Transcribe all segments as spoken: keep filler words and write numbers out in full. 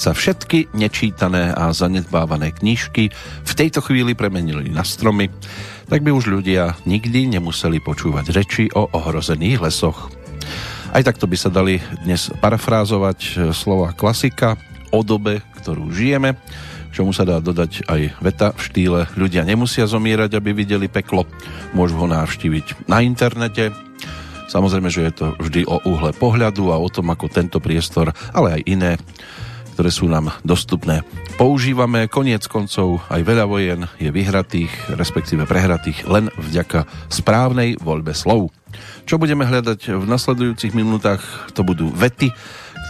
sa všetky nečítané a zanedbávané knižky v tejto chvíli premenili na stromy, tak by už ľudia nikdy nemuseli počúvať reči o ohrozených lesoch. Aj takto by sa dali dnes parafrázovať slova klasika o dobe, ktorú žijeme, čomu sa dá dodať aj veta v štýle ľudia nemusia zomierať, aby videli peklo, môžu ho navštíviť na internete. Samozrejme, že je to vždy o uhle pohľadu a o tom, ako tento priestor, ale aj iné, ktoré sú nám dostupné, používame. Koniec koncov aj veľa vojen je vyhratých, respektíve prehratých len vďaka správnej voľbe slov. Čo budeme hľadať v nasledujúcich minútach, to budú vety,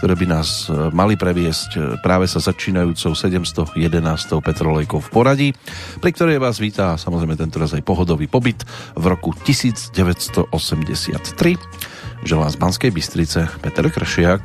ktoré by nás mali previesť práve sa začínajúcou sedemsto jedenástou petrolejkou v poradí, pri ktorej vás vítá samozrejme tentoraz aj pohodový pobyt v roku devätnásť osemdesiattri. Želám z Banskej Bystrice Peter Kršiak.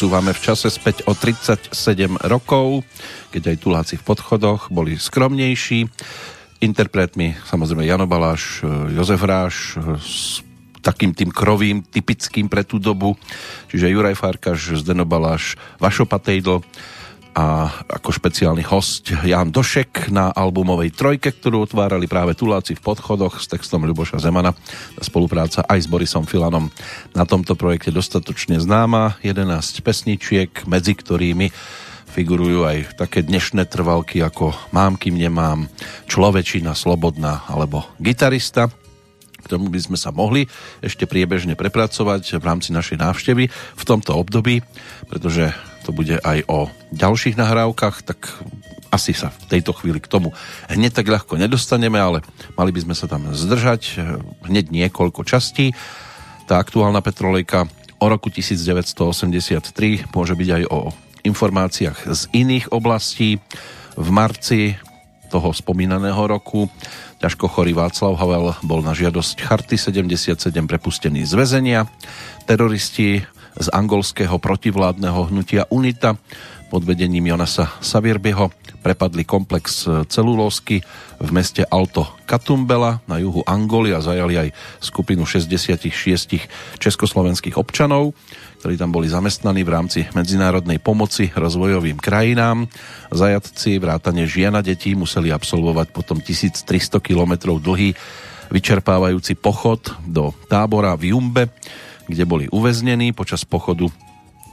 Cúvame v čase späť o tridsaťsedem rokov, keď aj tuláci v podchodoch boli skromnejší. Interpretmi samozrejme Janobalaš, Jozef Raš s takým tým krovým, typickým pre tú dobu, čiže Juraj Farkáš, Zdenobalaš, Vašo Patejdl a ako špeciálny host Ján Došek na albumovej trojke, ktorú otvárali práve tuláci v podchodoch s textom Ľuboša Zemana. Spolupráca aj s Borisom Filanom na tomto projekte dostatočne známa, jedenásť pesničiek, medzi ktorými figurujú aj také dnešné trvalky ako Mám, kým nemám, Človečina, Slobodná alebo Gitarista. K tomu by sme sa mohli ešte priebežne prepracovať v rámci našej návštevy v tomto období, pretože to bude aj o ďalších nahrávkach, tak asi sa v tejto chvíli k tomu hneď tak ľahko nedostaneme, ale mali by sme sa tam zdržať hneď niekoľko častí. Tá aktuálna petrolejka o roku devätnásť osemdesiattri môže byť aj o informáciách z iných oblastí. V marci toho spomínaného roku ťažko chorý Václav Havel bol na žiadosť Charty sedemdesiatsedem prepustený z väzenia. Teroristi z angolského protivládneho hnutia UNITA pod vedením Jonasa Savirbieho prepadli komplex Celulovsky v meste Alto Katumbela na juhu Angoly a zajali aj skupinu šesťdesiatšesť československých občanov, ktorí tam boli zamestnaní v rámci medzinárodnej pomoci rozvojovým krajinám. Zajatci, vrátane žien a detí, museli absolvovať potom tisíctristo kilometrov dlhý vyčerpávajúci pochod do tábora v Jumbe, kde boli uväznení. Počas pochodu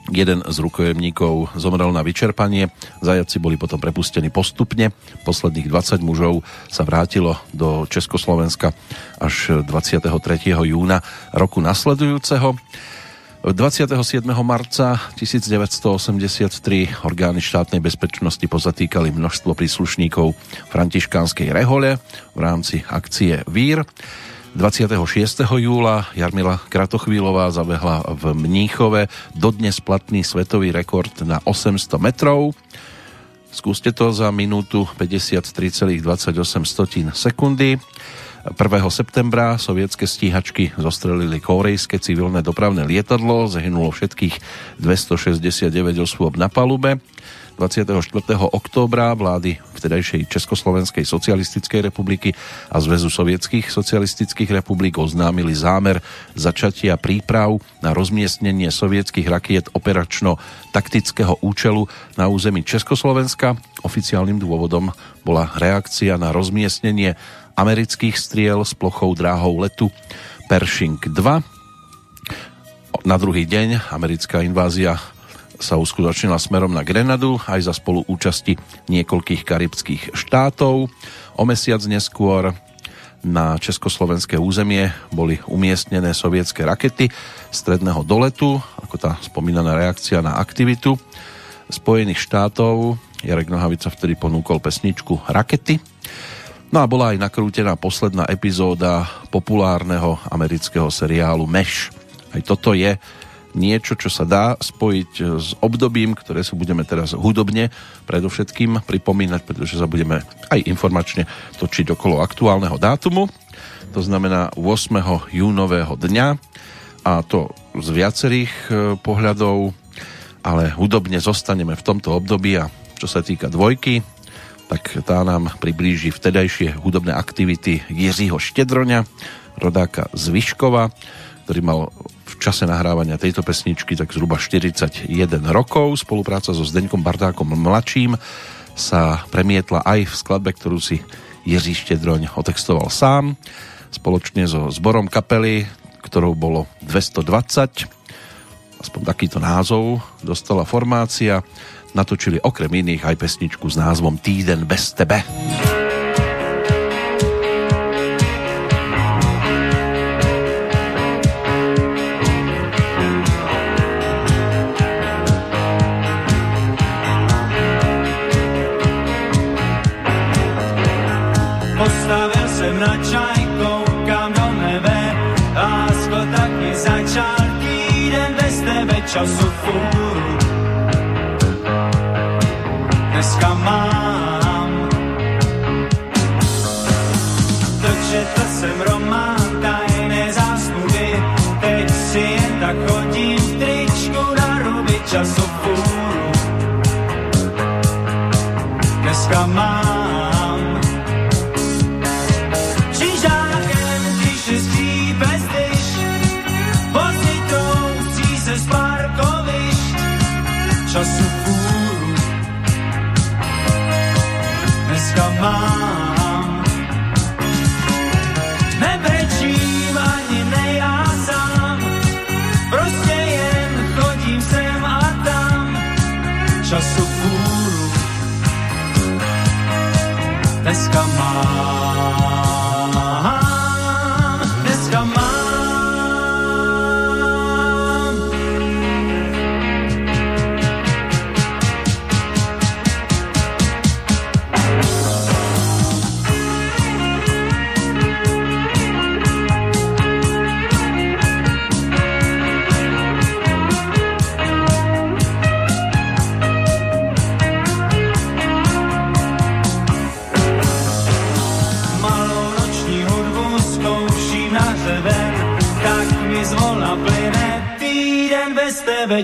jeden z rukojemníkov zomrel na vyčerpanie. Zajaci boli potom prepustení postupne. Posledných dvadsať mužov sa vrátilo do Československa až dvadsiateho tretieho júna roku nasledujúceho. dvadsiateho siedmeho marca devätnásť osemdesiattri orgány štátnej bezpečnosti pozatýkali množstvo príslušníkov Františkánskej Rehoľe v rámci akcie Vír. dvadsiateho šiesteho júla Jarmila Kratochvílová zabehla v Mníchove dodnes platný svetový rekord na osemsto metrov. Skúste to za minútu päťdesiattri celá dvadsaťosem sekundy. prvého septembra sovietske stíhačky zostrelili kórejské civilné dopravné lietadlo, zahynulo všetkých dvestošesťdesiatdeväť osôb na palube. dvadsiateho štvrtého októbra vlády vtedajšej Československej socialistickej republiky a Zväzu sovietských socialistických republik oznámili zámer začatia príprav na rozmiestnenie sovietskych rakiet operačno-taktického účelu na území Československa. Oficiálnym dôvodom bola reakcia na rozmiestnenie amerických striel s plochou dráhou letu Pershing dva. Na druhý deň americká invázia sa uskutočnila smerom na Grenadu aj za spoluúčasti niekoľkých karibských štátov. O mesiac neskôr na československé územie boli umiestnené sovietské rakety stredného doletu, ako tá spomínaná reakcia na aktivitu Spojených štátov. Jarek Nohavica vtedy ponúkol pesničku Rakety. No a bola aj nakrútená posledná epizóda populárneho amerického seriálu Mesh. Aj toto je niečo, čo sa dá spojiť s obdobím, ktoré si budeme teraz hudobne predovšetkým pripomínať, pretože sa budeme aj informačne točiť okolo aktuálneho dátumu. To znamená ôsmeho júnového dňa, a to z viacerých pohľadov, ale hudobne zostaneme v tomto období. A čo sa týka dvojky, tak tá nám priblíži vtedajšie hudobné aktivity Jiřího Štědroňa, rodáka z Zviškova, ktorý mal v čase nahrávania tejto pesničky tak zhruba štyridsaťjeden rokov. Spolupráca so Zdeňkom Bartákom mladším sa premietla aj v skladbe, ktorú si Jiří Štědroň otextoval sám, spoločne so zborom kapely, ktorou bolo dvestodvadsať. Aspoň takýto názov dostala formácia. Natočili okrem iných aj pesničku s názvom Týden bez tebe. Postavil jsem na čaj, koukám do nebe, lásko taky začal týden bez tebe času furt. Dneska mám dočetl jsem román Tajné zásnuby, teď si jen tak chodím v tričku na ruby časopůru. Dneska mám křižákem tyši zbí bez tyš, pozitoucí se z parkovišť časopůru. Dneska mám nebrečím ani nejázám, prostě jen chodím sem a tam času fůru. Dneska mám, dneska mám. tebe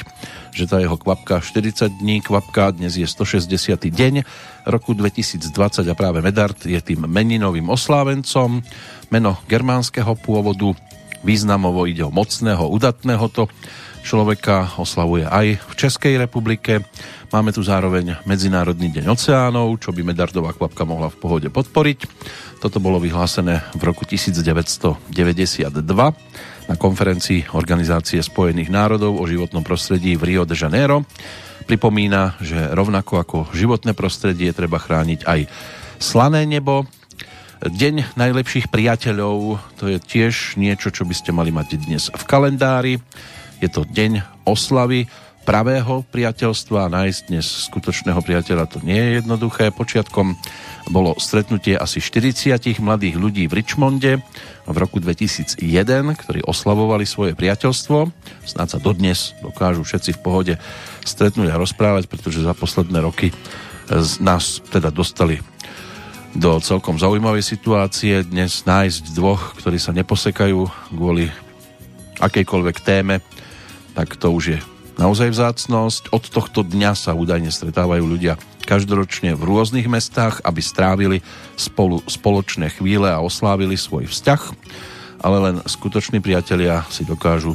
že tá jeho kvapka štyridsať dní, kvapka dnes je stošesťdesiaty deň roku dvetisícdvadsať a práve Medard je tým meninovým oslávencom. Meno germánskeho pôvodu, významovo ide o mocného, udatného to človeka, oslavuje aj v Českej republike. Máme tu zároveň Medzinárodný deň oceánov, čo by Medardová kvapka mohla v pohode podporiť. Toto bolo vyhlásené v roku devätnásťstodeväťdesiatdva na konferencii Organizácie spojených národov o životnom prostredí v Rio de Janeiro. Pripomína, že rovnako ako životné prostredie treba chrániť aj slané nebo. Deň najlepších priateľov, to je tiež niečo, čo by ste mali mať dnes v kalendári. Je to deň oslavy pravého priateľstva. Nájsť dnes skutočného priateľa to nie je jednoduché. Počiatkom bolo stretnutie asi štyridsať mladých ľudí v Richmonde v roku dvetisícjeden, ktorí oslavovali svoje priateľstvo. Snáď sa dodnes dokážu všetci v pohode stretnúť a rozprávať, pretože za posledné roky z nás teda dostali do celkom zaujímavej situácie. Dnes nájsť dvoch, ktorí sa neposekajú kvôli akejkoľvek téme, tak to už je naozaj vzácnosť. Od tohto dňa sa údajne stretávajú ľudia každoročne v rôznych mestách, aby strávili spolu spoločné chvíle a oslávili svoj vzťah. Ale len skutoční priatelia si dokážu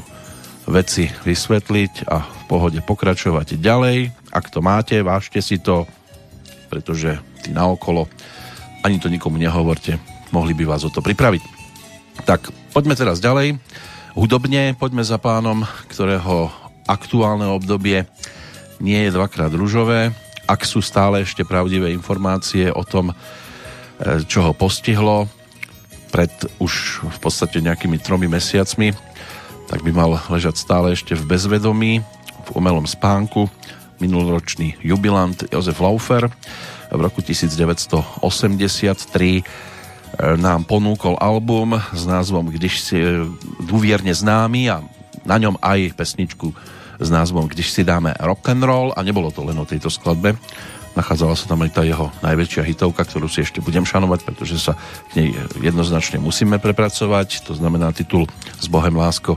veci vysvetliť a v pohode pokračovať ďalej. Ak to máte, vážte si to, pretože tí naokolo, ani to nikomu nehovorte, mohli by vás o to pripraviť. Tak poďme teraz ďalej. Hudobne poďme za pánom, ktorého aktuálne obdobie nie je dvakrát ružové. Ak sú stále ešte pravdivé informácie o tom, čo ho postihlo pred už v podstate nejakými tromi mesiacmi, tak by mal ležať stále ešte v bezvedomí, v umelom spánku, minuloročný jubilant Josef Laufer v roku devätnásťstoosemdesiattri nám ponúkol album s názvom Když si dôverne známy a na ňom aj pesničku s názvom Když si dáme rock'n'roll, a nebolo to len o tejto skladbe, nachádzala sa tam aj tá jeho najväčšia hitovka, ktorú si ešte budem šanovať, pretože sa k nej jednoznačne musíme prepracovať, to znamená titul S Bohem lásko,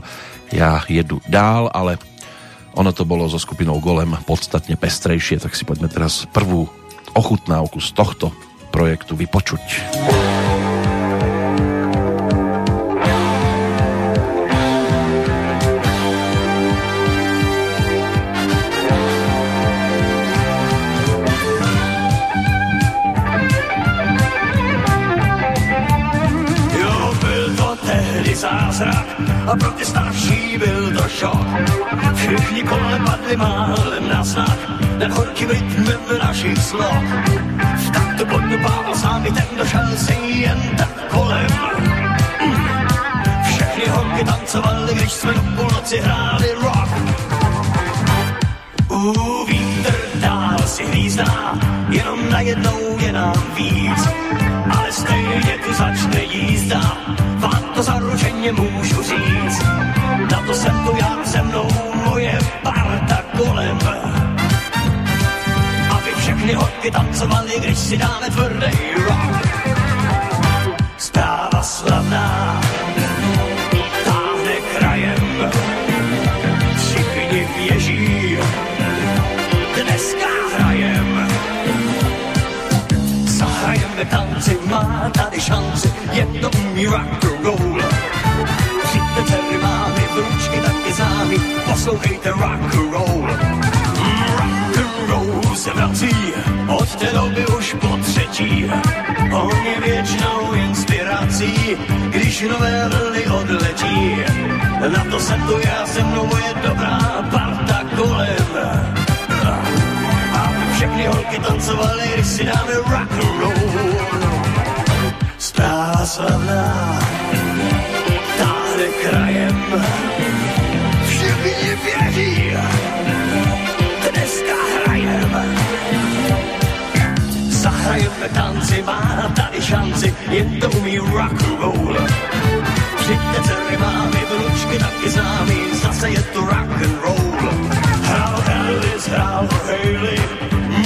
ja jedu dál, ale ono to bolo so skupinou Golem podstatne pestrejšie, tak si poďme teraz prvú ochutnávku z tohto projektu vypočuť. a pro ty starší byl to šok. Všichni kolem padli málem na znak, nad horkým rytmem našich slov. V takto bodu pával sám i ten došel si jen tak kolem. Všechny holky tancovali, když jsme do půlnoci hráli rock. Uuu, vítr dál si hvízdá, jenom najednou je nám víc. Ale stejně tu začne jízda, vám to zaručeně můžu říct. Na to jsem tu já, se mnou moje parta kolem. Aby všechny holky tancovali, když si dáme tvrdý rock. Zpráva slavná táhne krajem, všichni věží, dneska hrajem. Zahrajeme tanci, má tady šanci, jedno umí rock and roll. Přijďte dcery, mámy, vručky, taky zámy, poslouchejte rock and roll. Rock and roll se vrací, od té doby už po třetí. On je věčnou inspirací, když nové vlny odletí. Na to se tu já, se mnou je dobrá parta kolem. Všechny holky tancovali, když si dáme rock'n'roll. Zpráva slavná táhne krajem, všichni věří, dneska hrajem. Zahrajeme tanci, má tady šanci, jen to umí rock'n'roll. Přijďte dcery, mámy, vnučky, taky známy, zase je to rock'n'roll. Hrál Elvis, hrál Haley,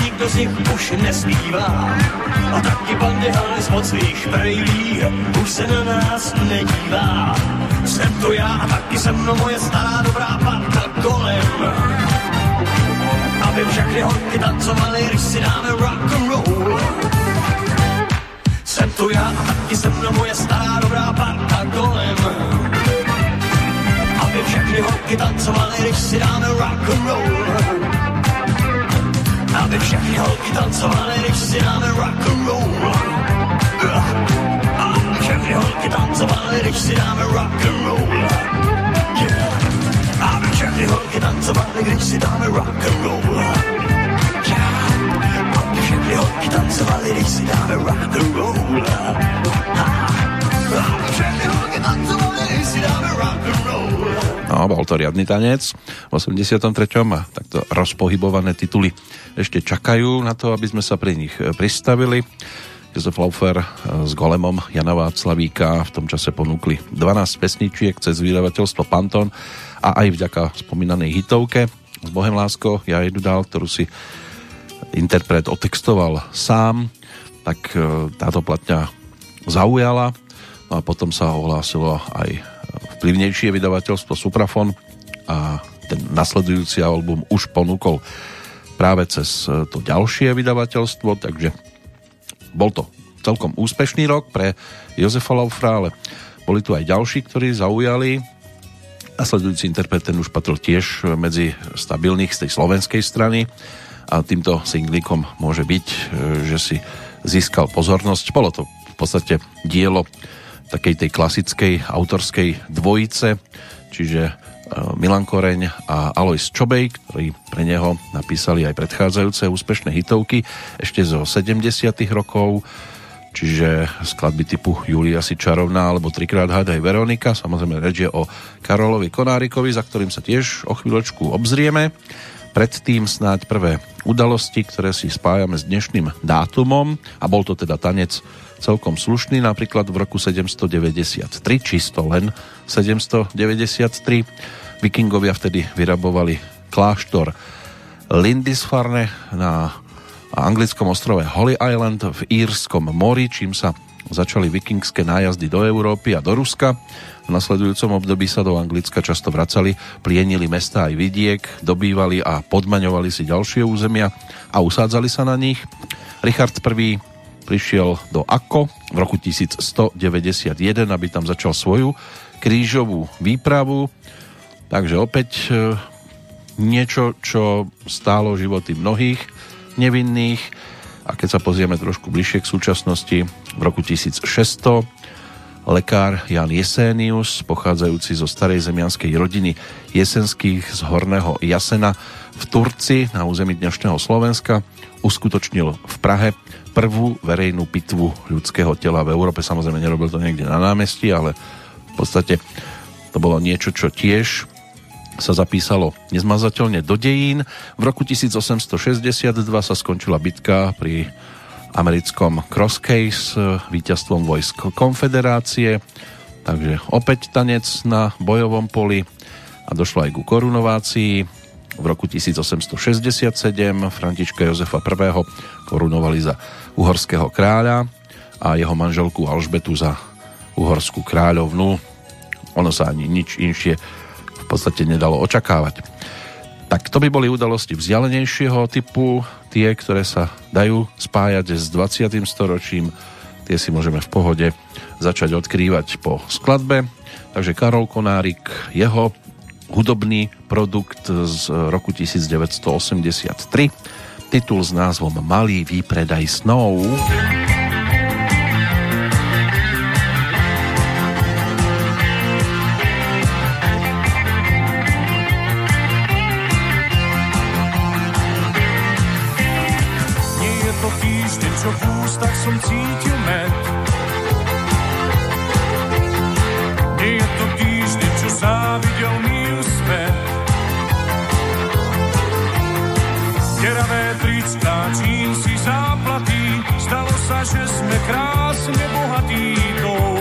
nikdo z nich už nespívá, a taky bandy Hans od svých brejlí už se na nás nedívá. Jsem to já a taky se mnou moje stará dobrá parta kolem. Aby všechny holky tancovaly, když si dáme rock'n'roll. Jsem to já a taky se mnou moje stará dobrá parta kolem. Aby všechny holky tancovaly, když si dáme rock'n'roll. Aby všechny holky tancovali, když si dáme rock'n'roll. Aby všechny holky tancovali, když si dáme rock'n'roll. Aby všechny holky tancovali, když si dáme rock'n'roll. Aby všechny holky tancovali, když si dáme rock'n'roll. Aby všechny holky tancovali, když si dáme rock'n'roll. No, bol to riadny tanec v osemdesiatom treťom a takto rozpohybované tituly ešte čakajú na to, aby sme sa pri nich pristavili. Josef Laufer s Golemom Jana Václavíka v tom čase ponúkli dvanásť pesničiek cez vydavateľstvo Panton a aj vďaka spomínanej hitovke S Bohem lásko, ja jedu dál, ktorú si interpret otextoval sám, tak táto platňa zaujala. No a potom sa ohlásilo aj vplyvnejšie vydavateľstvo Suprafon a ten nasledujúci album už ponúkol práve cez to ďalšie vydavateľstvo, takže bol to celkom úspešný rok pre Jozefa Laufra, ale boli tu aj ďalší, ktorí zaujali. Nasledujúci interpret, ten už patril tiež medzi stabilných z tej slovenskej strany a týmto singlíkom môže byť, že si získal pozornosť. Bolo to v podstate dielo takej tej klasickej autorskej dvojice, čiže Milan Koreň a Alojz Čobej, ktorí pre neho napísali aj predchádzajúce úspešné hitovky ešte zo sedemdesiatych rokov, čiže skladby typu Julia si čarovná alebo Trikrát hádaj Veronika. Samozrejme reč je o Karolovi Konárikovi, za ktorým sa tiež o chvíľočku obzrieme. Predtým snáď prvé udalosti, ktoré si spájame s dnešným dátumom, a bol to teda tanec celkom slušný, napríklad v roku sedemsto deväťdesiattri, čisto len sedemsto deväťdesiattri. Vikingovia vtedy vyrabovali kláštor Lindisfarne na anglickom ostrove Holy Island v Írskom mori, čím sa začali vikingské nájazdy do Európy a do Ruska. V nasledujúcom období sa do Anglicka často vracali, plienili mestá aj vidiek, dobývali a podmaňovali si ďalšie územia a usádzali sa na nich. Richard I. prišiel do Akko v roku tisícstodeväťdesiatjeden, aby tam začal svoju krížovú výpravu. Takže opäť niečo, čo stálo životy mnohých nevinných. A keď sa pozrieme trošku bližšie k súčasnosti, v roku tisícšesťsto lekár Ján Jesénius, pochádzajúci zo starej zemianskej rodiny Jesenských z Horného Jasena v Turci na území dnešného Slovenska, uskutočnil v Prahe prvú verejnú pitvu ľudského tela v Európe. Samozrejme, nerobil to niekde na námestí, ale v podstate to bolo niečo, čo tiež sa zapísalo nezmazateľne do dejín. V roku tisíc osemsto šesťdesiatdva sa skončila bitka pri americkom Cross Keys víťazstvom vojsk konfederácie, takže opäť tanec na bojovom poli a došlo aj ku korunovácii. V roku tisíc osemsto šesťdesiatsedem Františka Jozefa I. korunovali za uhorského kráľa a jeho manželku Alžbetu za uhorskú kráľovnu. Ono sa ani nič inšie v podstate nedalo očakávať. Tak to by boli udalosti vzdialenejšieho typu, tie, ktoré sa dajú spájať s dvadsiatym storočím, tie si môžeme v pohode začať odkrývať po skladbe. Takže Karol Konárik, jeho hudobný produkt z roku devätnásť osemdesiattri, titul s názvom Malý výpredaj snov. Som cítil med. Nie je to týždeň, čo závidel mi úsmev. Deravé trička, čím si zaplatí, zdalo sa, že sme krásne bohatí tou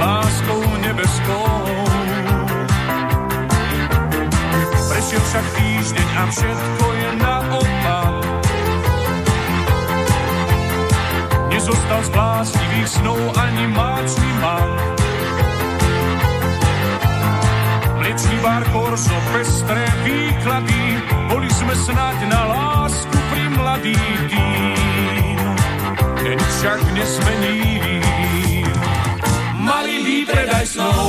láskou nebeskou. Prešiel však týždeň a všetko je naopak. Zostal z bláznivých snov ani máčný man. Mliečný bar Korzo, pestré výklady, boli sme snáď na lásku pri mladý tým. Ten však nesmení. Malý výpredaj snov,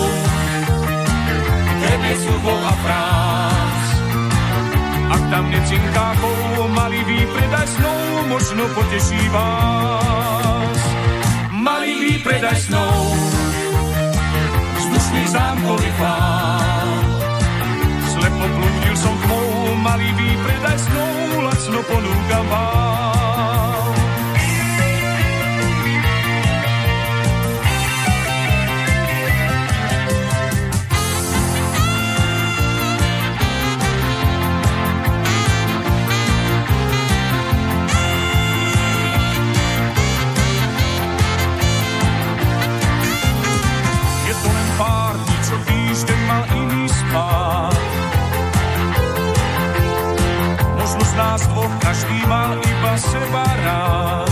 tebe slubov a prác. Ak tam necinká kov, malý výpredaj snov, možno poteší vás. Malý výpredaj snov, vzdušný zámkový plán. Slepo blúdil som tmou, malý výpredaj snov, lacno ponúkam vám. Týždeň mal iný spát. Možno z nás dvoch každý mal iba seba rád.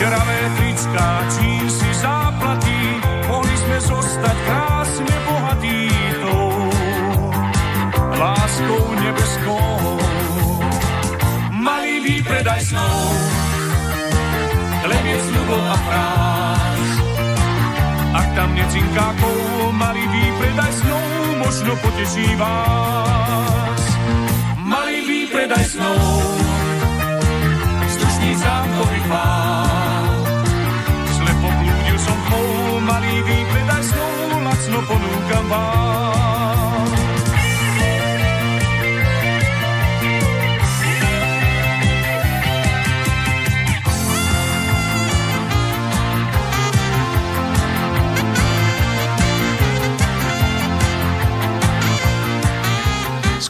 Deravé trička, čím si zaplatí, mohli sme zostať krásne bohatí tou láskou nebeskou. Malý výpredaj snov, leviec ľubov a prás. Ak tam necinká kov, malý výpredaj snov, možno poteší vás. Malý výpredaj snov, vzdušný zámkový chvál. Slepo blúdil som tmou, malý výpredaj snov, lacno ponúkam vám.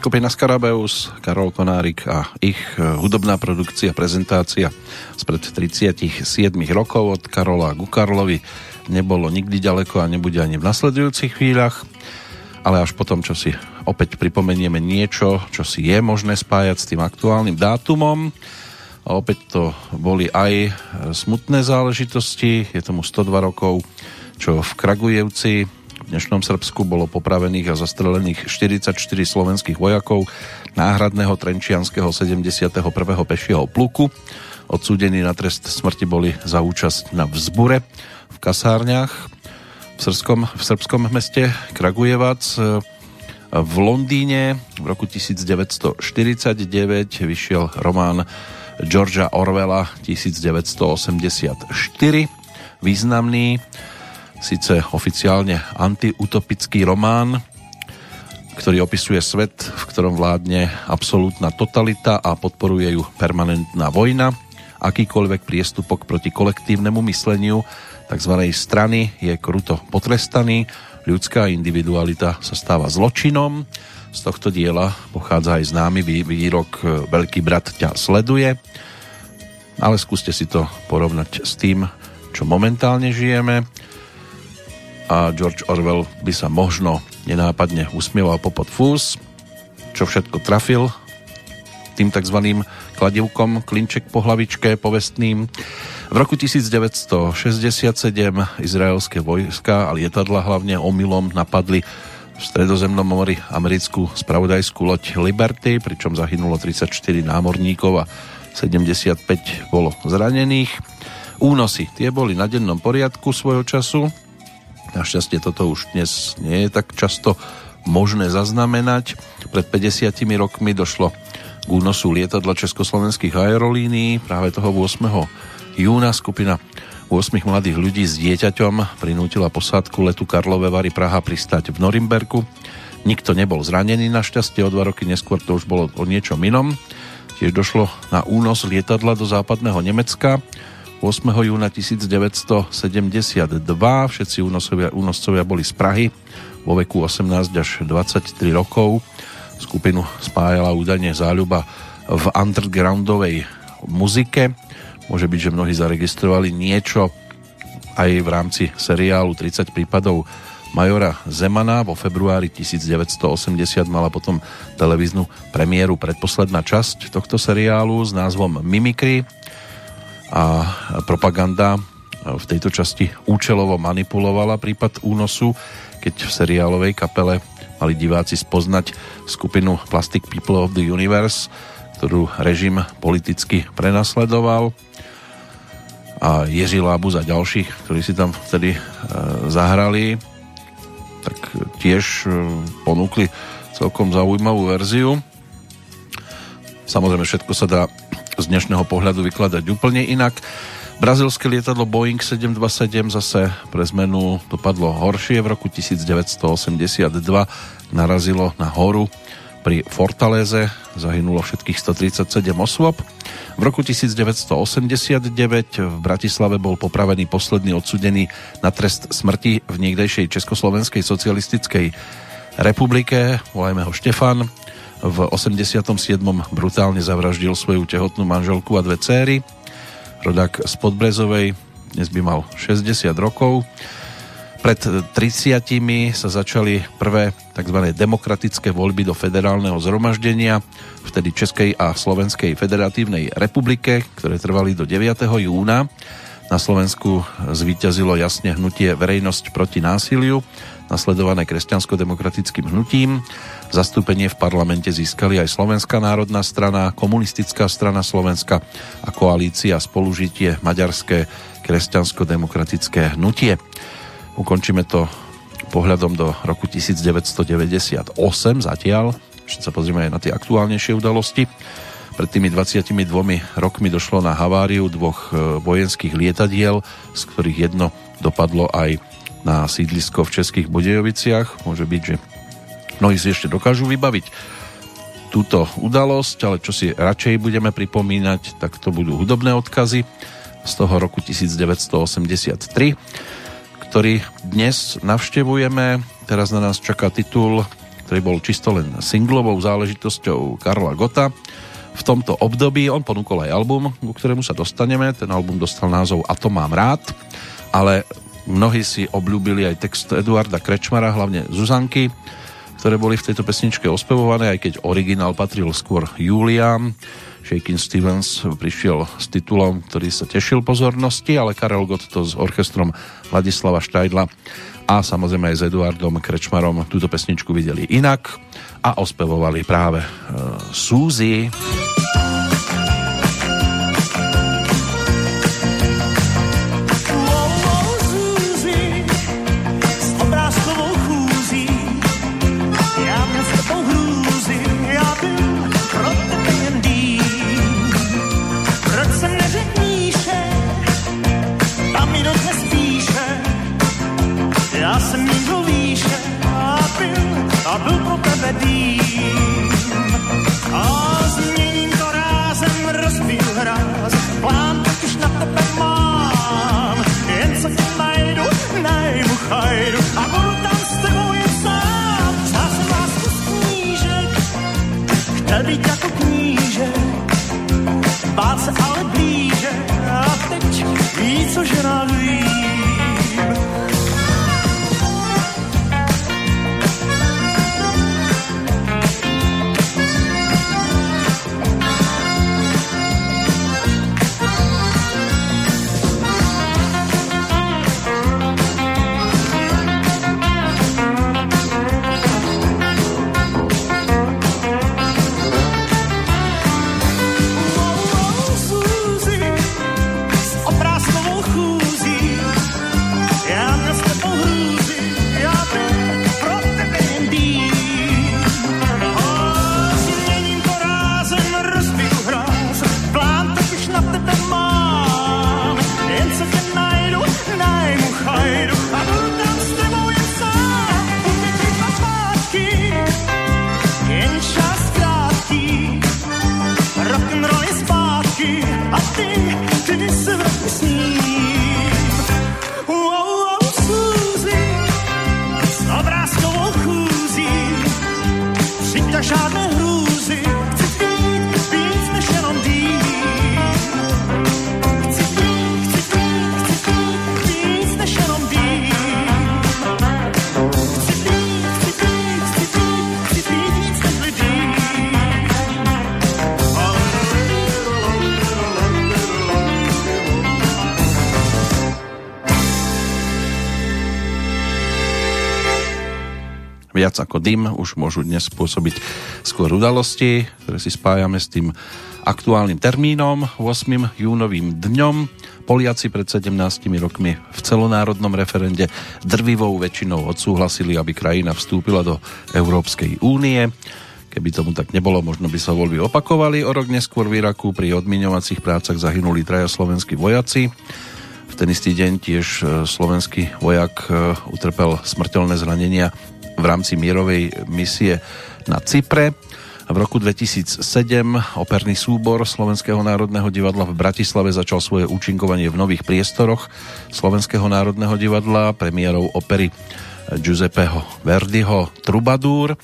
Skupina Skarabeus, Karol Konárik a ich hudobná produkcia, prezentácia spred tridsiatich siedmich rokov od Karola ku Karlovi nebolo nikdy ďaleko a nebude ani v nasledujúcich chvíľach, ale až potom, čo si opäť pripomenieme niečo, čo si je možné spájať s tým aktuálnym dátumom. A opäť to boli aj smutné záležitosti, je tomu stodva rokov, čo v Kragujevci v dnešnom Srbsku bolo popravených a zastrelených štyridsaťštyri slovenských vojakov náhradného trenčianskeho sedemdesiateho prvého pešieho pluku. Odsúdení na trest smrti boli za účasť na vzbure v kasárňach v srbskom, v srbskom meste Kragujevac. V Londýne v roku devätnásť štyridsaťdeväť vyšiel román Georgea Orwella devätnásťstoosemdesiatštyri. Významný, síce oficiálne antiutopický román, ktorý opisuje svet, v ktorom vládne absolútna totalita a podporuje ju permanentná vojna. Akýkoľvek priestupok proti kolektívnemu mysleniu tzv. Strany je kruto potrestaný. Ľudská individualita sa stáva zločinom. Z tohto diela pochádza aj známy výrok Veľký brat ťa sleduje. Ale skúste si to porovnať s tým, čo momentálne žijeme. A George Orwell by sa možno nenápadne usmieval popod fús, čo všetko trafil tým takzvaným kladivkom klinček po hlavičke povestným. V roku devätnásťstošesťdesiatsedem izraelské vojska a lietadla hlavne omylom napadli v Stredozemnom mori americkú spravodajskú loď Liberty, pričom zahynulo tridsaťštyri námorníkov a sedemdesiatpäť bolo zranených. Únosy, tie boli na dennom poriadku svojho času. Našťastie toto už dnes nie je tak často možné zaznamenať. Pred päťdesiatimi rokmi došlo k únosu lietadla Československých aerolínií. Práve toho ôsmeho júna skupina ôsmich mladých ľudí s dieťaťom prinútila posádku letu Karlové Vary Praha pristať v Norimberku. Nikto nebol zranený, našťastie, o dva roky neskôr to už bolo o niečom inom. Tiež došlo na únos lietadla do západného Nemecka ôsmeho júna devätnásťstosedemdesiatdva. Všetci únosovia, únoscovia boli z Prahy vo veku osemnásť až dvadsaťtri rokov. Skupinu spájala údajne záľuba v undergroundovej muzike. Môže byť, že mnohí zaregistrovali niečo aj v rámci seriálu tridsať prípadov majora Zemana. Vo februári devätnásťstoosemdesiat mala potom televíznu premiéru predposledná časť tohto seriálu s názvom Mimikry. A propaganda v tejto časti účelovo manipulovala prípad únosu, keď v seriálovej kapele mali diváci spoznať skupinu Plastic People of the Universe, ktorú režim politicky prenasledoval, a Jiří Lábus a ďalších, ktorí si tam vtedy zahrali, tak tiež ponúkli celkom zaujímavú verziu. Samozrejme, všetko sa dá z dnešného pohľadu vykladať úplne inak. Brazílske lietadlo Boeing sedemstodvadsaťsedem zase pre zmenu dopadlo horšie. V roku devätnásťstoosemdesiatdva narazilo na horu pri Fortaléze, zahynulo všetkých stotridsaťsedem osôb. V roku devätnásťstoosemdesiatdeväť v Bratislave bol popravený posledný odsudený na trest smrti v niekdejšej Československej socialistickej republike, volajme ho Štefan. V osemdesiatom siedmom brutálne zavraždil svoju tehotnú manželku a dve céry. Rodák z Podbrezovej, dnes by mal šesťdesiat rokov. Pred tridsiatimi sa začali prvé tzv. Demokratické voľby do federálneho zhromaždenia, vtedy Českej a Slovenskej federatívnej republike, ktoré trvali do deviateho júna. Na Slovensku zvíťazilo jasne hnutie Verejnosť proti násiliu, nasledované kresťansko-demokratickým hnutím. Zastúpenie v parlamente získali aj Slovenská národná strana, Komunistická strana Slovenska a Koalícia Spolužitie maďarské kresťansko-demokratické hnutie. Ukončíme to pohľadom do roku devätnásťstodeväťdesiatosem zatiaľ. Ešte sa pozrieme aj na tie aktuálnejšie udalosti. Pred tými dvadsiatimi dvomi rokmi došlo na haváriu dvoch vojenských lietadiel, z ktorých jedno dopadlo aj na sídlisko v Českých Budejoviciach. Môže byť, že mnohí si ešte dokážu vybaviť túto udalosť, ale čo si radšej budeme pripomínať, tak to budú hudobné odkazy z toho roku devätnásťstoosemdesiattri, ktorý dnes navštevujeme. Teraz na nás čaká titul, ktorý bol čisto len singlovou záležitosťou Karla Gotta. V tomto období on ponúkol aj album, ku ktorému sa dostaneme. Ten album dostal názov A to mám rád, ale mnohí si obľúbili aj text Eduarda Krečmara, hlavne Zuzanky, ktoré boli v tejto pesničke ospevované, aj keď originál patril skôr Julián. Shakin' Stevens prišiel s titulom, ktorý sa tešil pozornosti, ale Karel Gott to s orchestrom Vladislava Štajdla a samozrejme aj s Eduardom Krečmarom túto pesničku videli inak a ospevovali práve e, Suzy. viac ako dym už môžu dnes spôsobiť skôr udalosti, ktoré si spájame s tým aktuálnym termínom, ôsmym júnovým dňom. Poliaci pred sedemnástimi rokmi v celonárodnom referende drvivou väčšinou odsúhlasili, aby krajina vstúpila do Európskej únie. Keby tomu tak nebolo, možno by sa voľby opakovali. O rok neskôr v Iraku pri odmiňovacích prácach zahynuli traja slovenskí vojaci. V ten istý deň tiež slovenský vojak utrpel smrteľné zranenia v rámci mierovej misie na Cypre. V roku dvetisícsedem operný súbor Slovenského národného divadla v Bratislave začal svoje účinkovanie v nových priestoroch Slovenského národného divadla premiérou opery Giuseppeho Verdiho Trubadúr.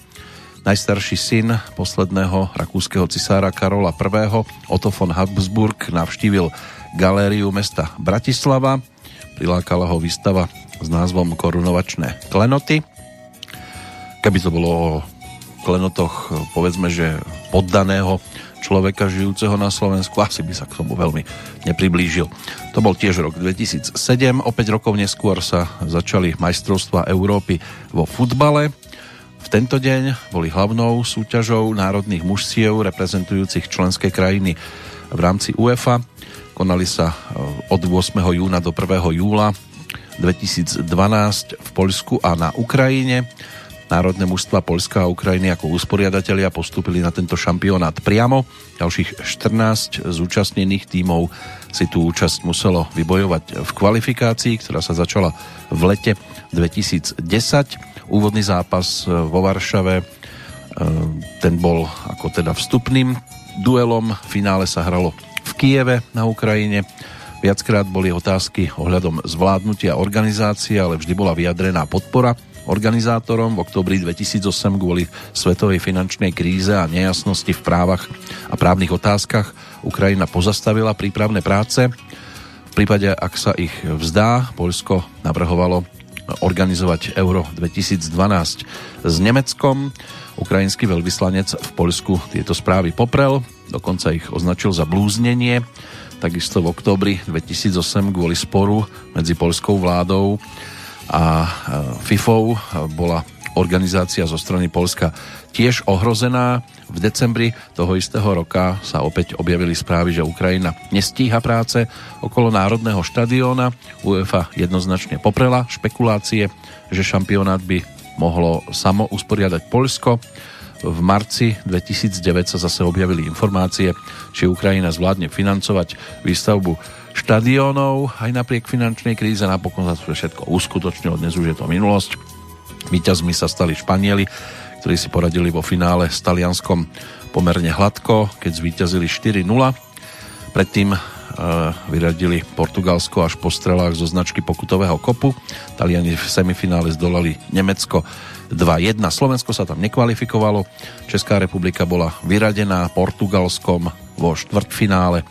Najstarší syn posledného rakúskeho cisára Karola I. Otto von Habsburg navštívil galériu mesta Bratislava. Prilákala ho výstava s názvom Korunovačné klenoty. Keby to bolo o klenotoch, povedzme, že poddaného človeka žijúceho na Slovensku, asi by sa k tomu veľmi nepriblížil. To bol tiež rok dvetisícsedem, o päť rokov neskôr sa začali majstrovstvá Európy vo futbale. V tento deň boli hlavnou súťažou národných mužstiev reprezentujúcich členské krajiny v rámci UEFA. Konali sa od ôsmeho júna do prvého júla dvetisícdvanásť v Poľsku a na Ukrajine. Národné mužstva Poľska a Ukrajiny ako usporiadatelia postúpili na tento šampionát priamo. Ďalších štrnásť zúčastnených tímov si tú účasť muselo vybojovať v kvalifikácii, ktorá sa začala v lete dvetisícdesať. Úvodný zápas vo Varšave, ten bol ako teda vstupným duelom. V finále sa hralo v Kieve na Ukrajine. Viackrát boli otázky ohľadom zvládnutia organizácie, ale vždy bola vyjadrená podpora organizátorom. V októbri dvetisícosem kvôli svetovej finančnej kríze a nejasnosti v právach a právnych otázkach Ukrajina pozastavila prípravné práce. V prípade, ak sa ich vzdá, Poľsko navrhovalo organizovať Euro dvetisícdvanásť s Nemeckom. Ukrajinský veľvyslanec v Poľsku tieto správy poprel, dokonca ich označil za blúznenie. Takisto v októbri dvetisícosem kvôli sporu medzi poľskou vládou a FIFou bola organizácia zo strany Poľska tiež ohrozená. V decembri toho istého roka sa opäť objavili správy, že Ukrajina nestíha práce okolo národného štadióna. UEFA jednoznačne poprela špekulácie, že šampionát by mohlo samo usporiadať Poľsko. V marci dvetisícdeväť sa zase objavili informácie, či Ukrajina zvládne financovať výstavbu štadiónov. Aj napriek finančnej kríze napokon sa všetko uskutočnilo, dnes už je to minulosť. Víťazmi sa stali Španieli, ktorí si poradili vo finále s Talianskom pomerne hladko, keď zvíťazili štyri nula. Predtým e, vyradili Portugalsko až po strelách zo značky pokutového kopu. Taliani v semifinále zdolali Nemecko dva jedna. Slovensko sa tam nekvalifikovalo. Česká republika bola vyradená Portugalskom vo štvrtfinále,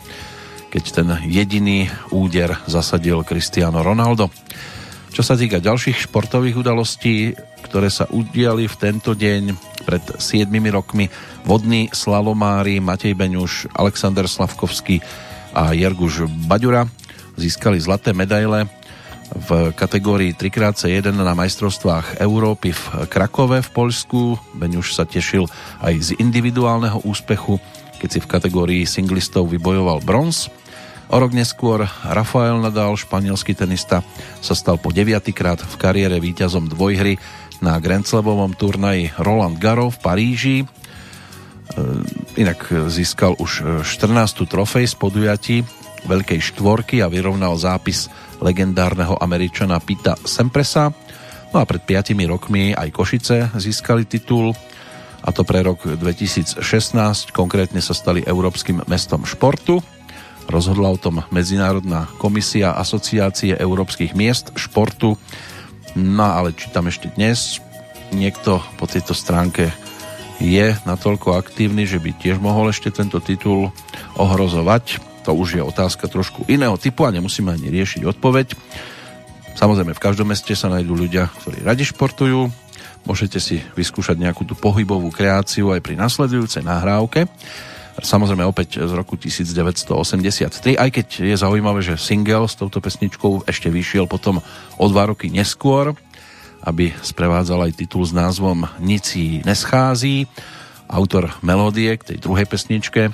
keď ten jediný úder zasadil Cristiano Ronaldo. Čo sa týka ďalších športových udalostí, ktoré sa udiali v tento deň pred siedmimi rokmi, vodní slalomári Matej Beňuš, Alexander Slavkovský a Jerguš Baďura získali zlaté medaile v kategórii tri krát jeden na majstrovstvách Európy v Krakove v Poľsku. Beňuš sa tešil aj z individuálneho úspechu, keď si v kategórii singlistov vybojoval bronz. O rok neskôr Rafael Nadal, španielský tenista, sa stal po deviatykrát v kariére víťazom dvojhry na Grand Slamovom turnaji Roland Garros v Paríži. Inak získal už štrnástu trofej z podujatí Veľkej štvorky a vyrovnal zápis legendárneho Američana Pita Samprasa. No a pred piatimi rokmi aj Košice získali titul, a to pre rok dvetisícšestnásť. Konkrétne sa stali Európskym mestom športu. Rozhodla o tom Medzinárodná komisia Asociácie európskych miest športu. No ale čítam ešte dnes, niekto po tejto stránke je natoľko aktívny, že by tiež mohol ešte tento titul ohrozovať. To už je otázka trošku iného typu a nemusíme ani riešiť odpoveď. Samozrejme, v každom meste sa nájdú ľudia, ktorí radi športujú. Môžete si vyskúšať nejakú tú pohybovú kreáciu aj pri nasledujúcej nahrávke. Samozrejme opäť z roku devätnásť osemdesiattri, aj keď je zaujímavé, že single s touto pesničkou ešte vyšiel potom o dva roky neskôr, aby sprevádzal aj titul s názvom Nici neschází. Autor melódie k tej druhej pesničke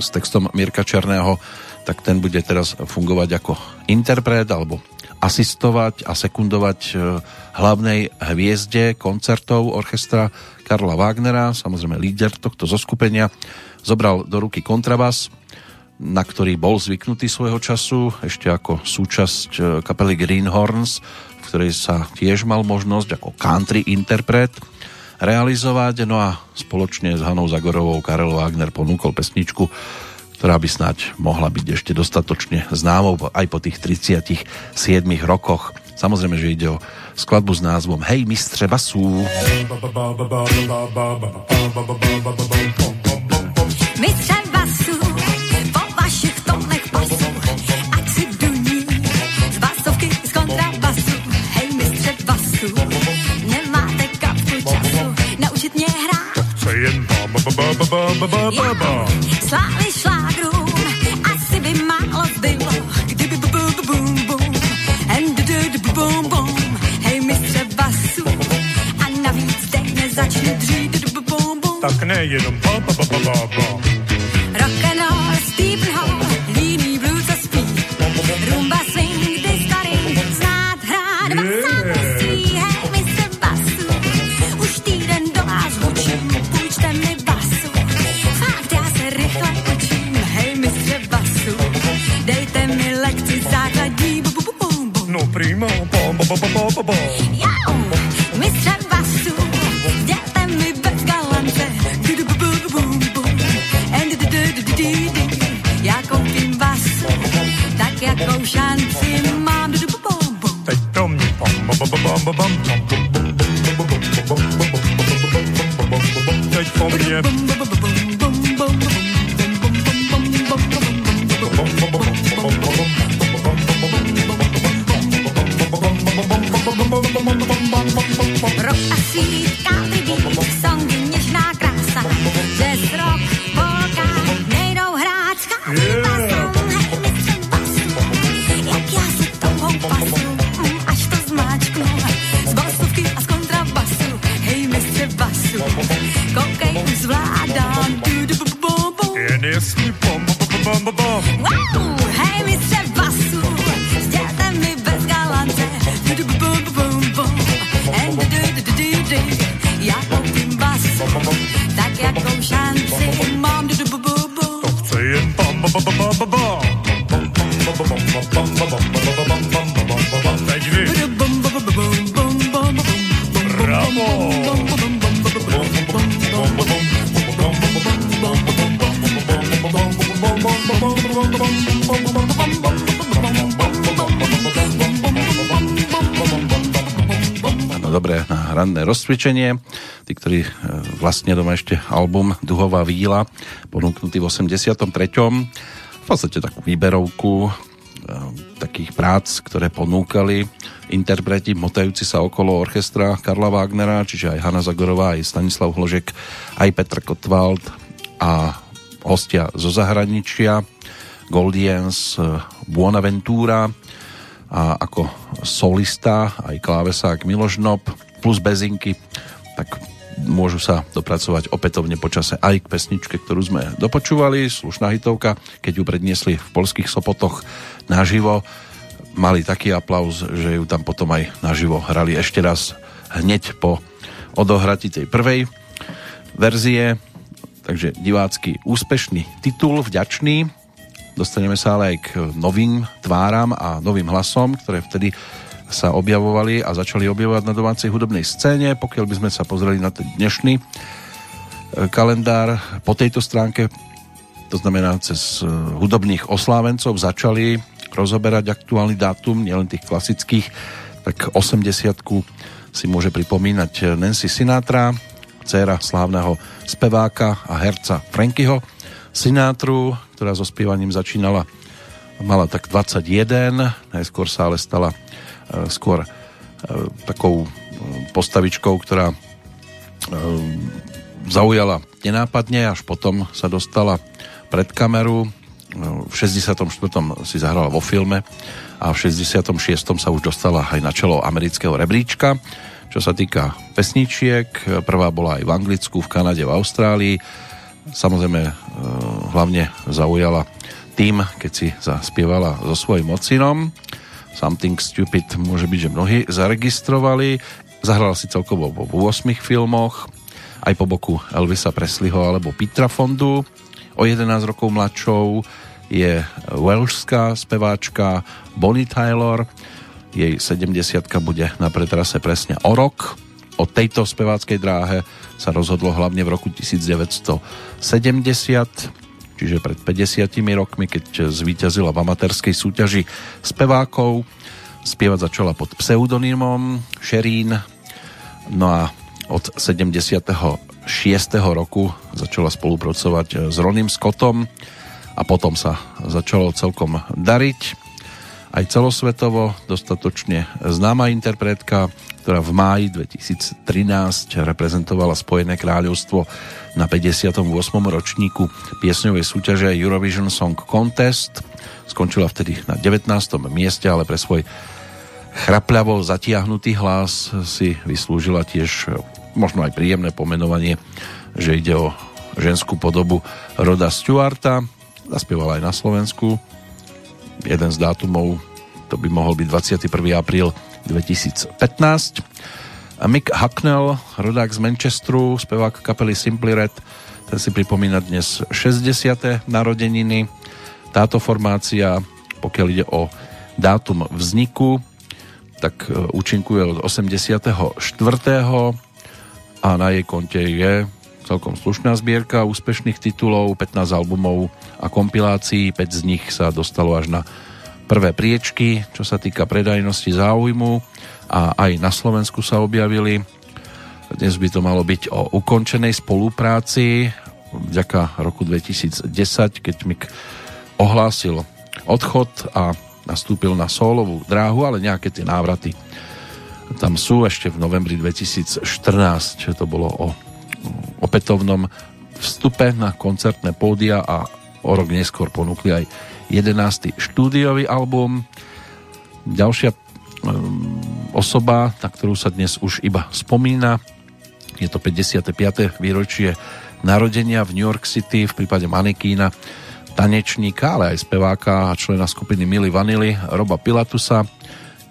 s textom Mirka Černého, tak ten bude teraz fungovať ako interpret alebo asistovať a sekundovať hlavnej hviezde koncertov orchestra Karla Wagnera, samozrejme líder tohto zoskupenia. Zobral do ruky kontrabas, na ktorý bol zvyknutý svojho času, ešte ako súčasť kapely Greenhorns, v ktorej sa tiež mal možnosť ako country interpret realizovať. No a spoločne s Hanou Zagorovou Karel Wagner ponúkol pesničku, ktorá by snáď mohla byť ešte dostatočne známou aj po tých tridsiatich siedmich rokoch. Samozrejme, že ide o skladbu s názvom Hej, mistře basů. Mistře basů, po vašich tónech basů, ať si duní z basovky, z kontrabasu. Hej, mistře basů, nemáte kapku času naučit mě hrát. Tak co jen sláli šlágrům, asi by málo bylo, kdyby bu-bu-bu-bum bum, en-du-du-du-bum-bum, hej mistře basu, a navíc denně začne dřít du-du-bum-bum. Tak nejenom ba-ba-ba-ba-ba. Rock and roll, Stephen Hall, líný blues a spí, rumba, swing, disco ring, znát hrát basát musí, hej mistře basu, už týden do vás hučím, půjčte mi basu. Dejte mi lekci základní. No prima. Jau, mistře basu, děte mi bez galante. Já koupím basu, tak jakou šanci mám. Teď to mě. Teď po mně. Rock a sweet country beat, songy něžná krása, jazz, rock, polka, nejdou hrát schází basu, hej mistře basu, jak já se touhou basu, až to zmáčknu, z basovky a z kontrabasu, hej mistře basu, koukej už zvládám, du-du-bu-bu-bu, jen jestli pom-pom-pom-pom-pom. Wow, hej mistře basu, sdělte mi bez galante, du-du-bu-bu-bu-bu-bu. Já koupím basu, tak jakou šanci mám. To chce jen bam bam bam bam bam bam. Teď vy. Bravo. Dobré na ranné rozcvičenie. Tí, ktorí vlastne doma ešte album Duhová víla, ponúknutý v osemdesiatom treťom V podstate takú výberovku takých prác, ktoré ponúkali interpreti motajúci sa okolo orchestra Karla Wagnera, čiže aj Hana Zagorová, aj Stanislav Hložek, aj Petr Kottwald a hostia zo zahraničia, Goldiens, Buonaventura, a ako solista aj klávesák Miloš Nob plus bezinky, tak môžu sa dopracovať opätovne počase aj k pesničke, ktorú sme dopočúvali. Slušná hitovka, keď ju predniesli v poľských Sopotoch naživo, mali taký aplauz, že ju tam potom aj naživo hrali ešte raz hneď po odohrati tej prvej verzie. Takže divácky úspešný titul, vďačný. Dostaneme sa ale aj k novým tváram a novým hlasom, ktoré vtedy sa objavovali a začali objavovať na domácej hudobnej scéne. Pokiaľ by sme sa pozreli na ten dnešný kalendár po tejto stránke, to znamená cez hudobných oslávencov, začali rozoberať aktuálny dátum, nielen tých klasických, tak osemdesiatku si môže pripomínať Nancy Sinatra, dcéra slávneho speváka a herca Frankyho Sinátru, ktorá so spievaním začínala, mala tak dvadsaťjeden, najskôr sa ale stala e, skôr e, takou e, postavičkou, ktorá e, zaujala nenápadne, až potom sa dostala pred kameru v šesťdesiatom štvrtom si zahrala vo filme a v šesťdesiatom šiestom sa už dostala aj na čelo amerického rebríčka. Čo sa týka pesničiek, prvá bola aj v Anglicku, v Kanade, v Austrálii. Samozrejme, hlavne zaujala tým, keď si zaspievala so svojím ocinom. Something Stupid môže byť, že mnohí zaregistrovali. Zahrala si celkovo v ôsmich filmoch, aj po boku Elvisa Presleyho alebo Petra Fondu. O jedenásť rokov mladšou je welšská speváčka Bonnie Tyler. Jej sedemdesiatka bude na pretrase presne o rok. O tejto speváckej dráhe sa rozhodlo hlavne v roku devätnásť sedemdesiat, čiže pred päťdesiatimi rokmi, keď zvíťazila v amatérskej súťaži spevákov. Spievať začala pod pseudonymom Sherin. No a od sedemdesiateho šiesteho roku začala spolupracovať s Ronym Scottom a potom sa začalo celkom dariť. Aj celosvetovo dostatočne známa interpretka, ktorá v máji dvetisíctrinásť reprezentovala Spojené kráľovstvo na päťdesiatom ôsmom ročníku piesňovej súťaže Eurovision Song Contest. Skončila vtedy na devätnástom mieste, ale pre svoj chrapľavo zatiahnutý hlas si vyslúžila tiež možno aj príjemné pomenovanie, že ide o ženskú podobu Roda Stewarta. Zaspievala aj na Slovensku. Jeden z dátumov, to by mohol byť dvadsiateho prvého apríla dvetisícpätnásť. Mick Hucknell, rodák z Manchesteru, spevák kapely Simply Red, ten si pripomína dnes šesťdesiate narodeniny. Táto formácia, pokiaľ ide o dátum vzniku, tak účinkuje od osemdesiateho štvrtého a na jej konte je celkom slušná zbierka úspešných titulov, pätnásť albumov a kompilácií, päť z nich sa dostalo až na prvé priečky, čo sa týka predajnosti, záujmu, a aj na Slovensku sa objavili. Dnes by to malo byť o ukončenej spolupráci vďaka roku dvetisícdesať, keď Mick ohlásil odchod a nastúpil na sólovú dráhu, ale nejaké tie návraty tam sú. Ešte v novembri dvetisícštrnásť to bolo o opätovnom vstupe na koncertné pódia a o rok neskôr ponúkli aj jedenásty štúdiový album. Ďalšia osoba, na ktorú sa dnes už iba spomína, je to päťdesiate piate výročie narodenia v New York City v prípade manekína, tanečníka, ale aj speváka a člena skupiny Milli Vanilli Roba Pilatusa,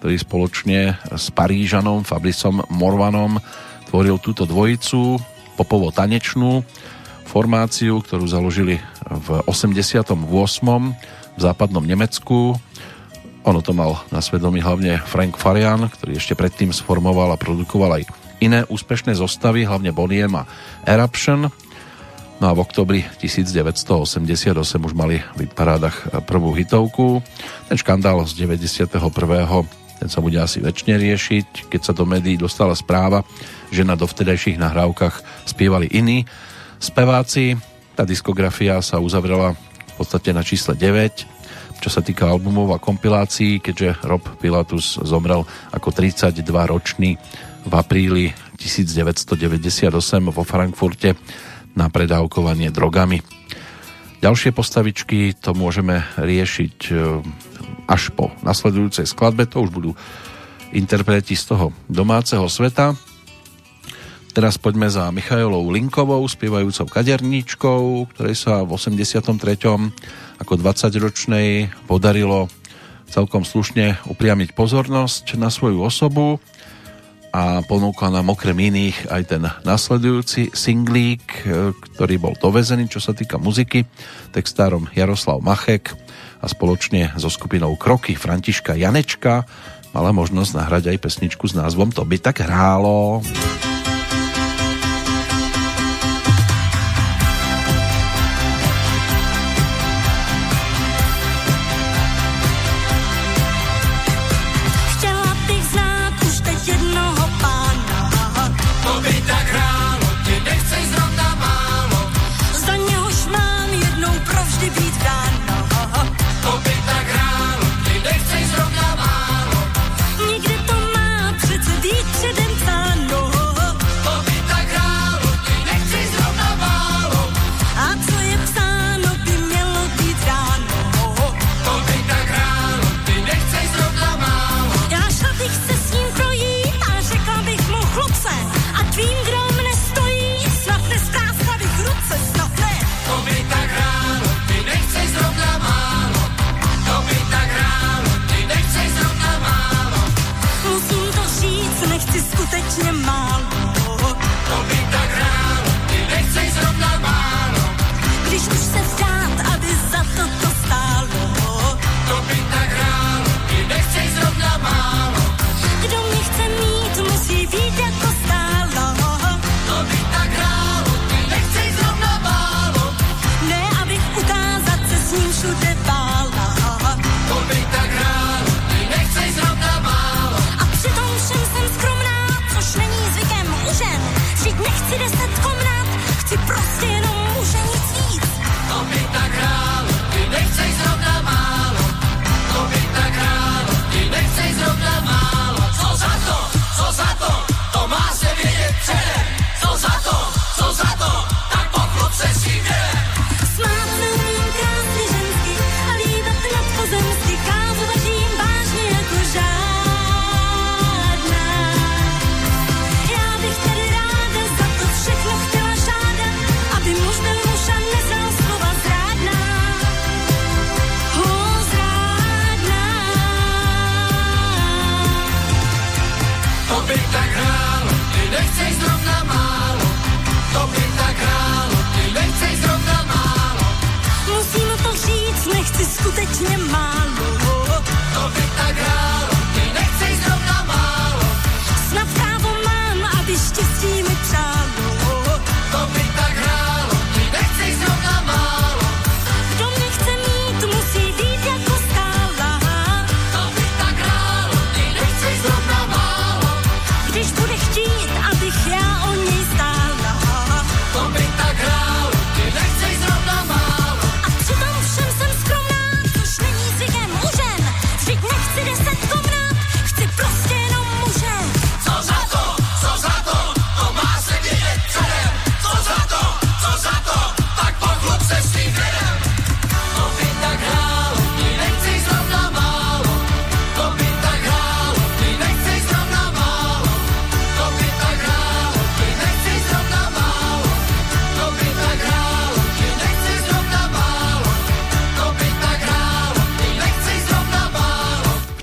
ktorý spoločne s Parížanom Fabricom Morvanom tvoril túto dvojicu, popovo-tanečnú formáciu, ktorú založili v osemdesiatom ôsmom v západnom Nemecku. Ono to mal na svedomí hlavne Frank Farian, ktorý ešte predtým sformoval a produkoval aj iné úspešné zostavy, hlavne Boniem a Eruption. No a v oktobri devätnásť osemdesiatosem už mali v parádach prvú hitovku. Ten škandál z deväťdesiatjeden, ten sa bude asi väčšine riešiť, keď sa do médií dostala správa, že na dovtedajších nahrávkach spievali iní speváci. Tá diskografia sa uzavrela v podstate na čísle deväť, čo sa týka albumov a kompilácií, keďže Rob Pilatus zomrel ako tridsaťdvaročný v apríli devätnásť deväťdesiatosem vo Frankfurte na predávkovanie drogami. Ďalšie postavičky to môžeme riešiť až po nasledujúcej skladbe, to už budú interpreti z toho domáceho sveta. Teraz poďme za Michaelou Linkovou, spievajúcou kaderníčkou, ktorej sa v osemdesiatom treťom ako dvadsaťročnej podarilo celkom slušne upriamiť pozornosť na svoju osobu a ponúkla nám okrem iných aj ten nasledujúci singlík, ktorý bol dovezený, čo sa týka muziky, textárom Jaroslav Machek a spoločne so skupinou Kroky Františka Janečka mala možnosť nahrať aj pesničku s názvom To by tak hrálo. Předem psáno,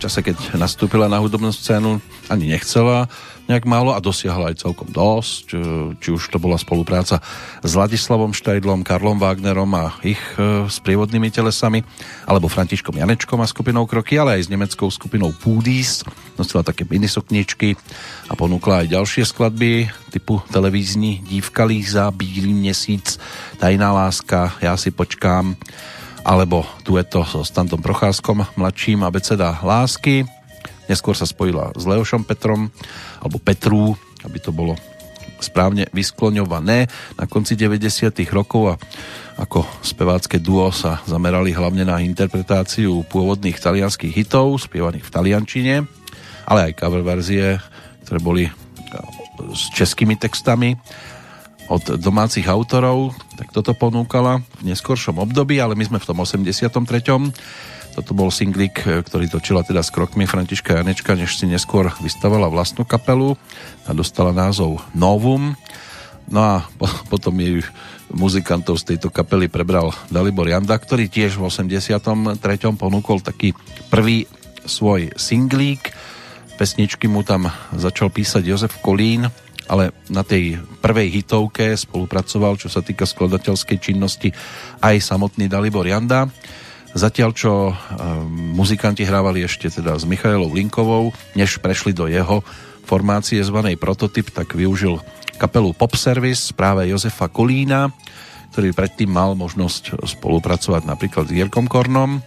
čase, keď nastúpila na hudobnú scénu, ani nechcela nejak málo a dosiahla aj celkom dosť. Či už to bola spolupráca s Ladislavom Štajdlom, Karlom Wagnerom a ich sprievodnými telesami, alebo Františkom Janečkom a skupinou Kroky, ale aj s nemeckou skupinou Púdís. Nosila také minisokničky a ponúkla aj ďalšie skladby typu televízní Dívka Líza, Bílý měsíc, Tajná láska, Ja si počkám, alebo dueto so Stantom Procházkom, mladším, Abeceda lásky. Neskôr sa spojila s Leošom Petrom, alebo Petrú, aby to bolo správne vyskloňované, na konci deväťdesiatych rokov, a ako spevácké duo sa zamerali hlavne na interpretáciu pôvodných talianských hitov, spievaných v taliančine, ale aj cover verzie, ktoré boli s českými textami od domácich autorov, tak toto ponúkala v neskoršom období, ale my sme v tom osemdesiatom treťom. Toto bol singlik, ktorý točila teda s Krokmi Františka Janečka, než si neskôr vystavala vlastnú kapelu a dostala názov Novum. No a potom jej muzikantov z tejto kapely prebral Dalibor Janda, ktorý tiež v osemdesiatom treťom ponúkol taký prvý svoj singlík. Pesničky mu tam začal písať Jozef Kolín, ale na tej prvej hitovke spolupracoval, čo sa týka skladateľskej činnosti, aj samotný Dalibor Janda. Zatiaľ, čo e, muzikanti hrávali ešte teda s Michaelou Linkovou, než prešli do jeho formácie zvanej Prototyp, tak využil kapelu Pop Service práve Jozefa Kolína, ktorý predtým mal možnosť spolupracovať napríklad s Jirkom Kornom,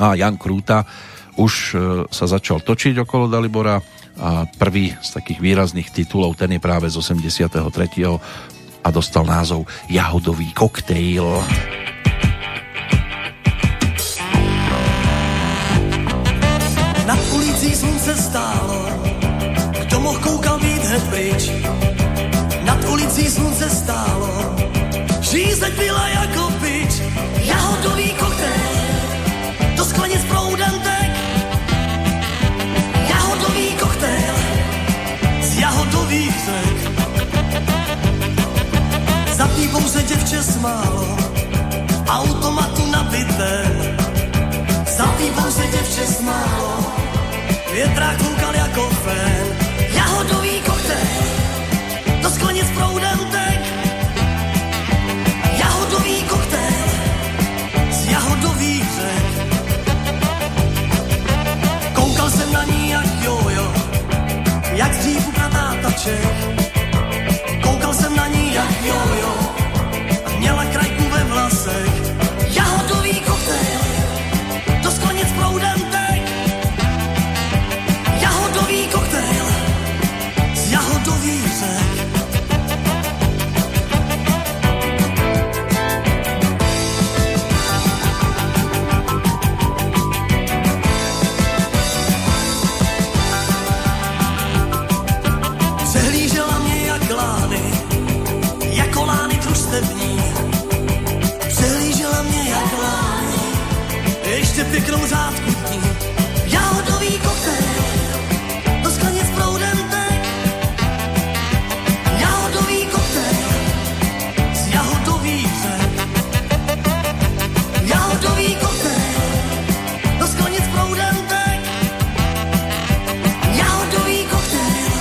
a Jan Krúta už e, sa začal točiť okolo Dalibora. A prvý z takých výrazných titulov, ten je práve z osemdesiateho tretieho a dostal názov Jahodový koktejl. Nad ulicí slunce stálo, kdo mohl koukal být hned pryč. Nad ulicí slunce stálo, žízeň byla jako pič. Jahodový koktejl, do sklenic proudantek. Jahodový koktejl z jahodových řek. Za pívou se děvče smálo, automatu nabité. Za pívou se děvče smálo, větrák koukal jako fén. Jahodový koktejl, do sklenic proudem tek. Jahodový koktejl z jahodových řek. Koukal jsem na ní jak jojo, jak dřív upratá taček. Koukal jsem na ní jak jojo, měla krajku ve vlasech. Jahodový koktejl, do sklenic proudem tek. Jahodový koktejl z jahodových řek. Ještě pěknou řádku dní. Jahodový koktejl, do sklenic proudem tek. Jahodový koktejl z jahodových řek. Jahodový koktejl, do sklenic proudem tek. Jahodový koktejl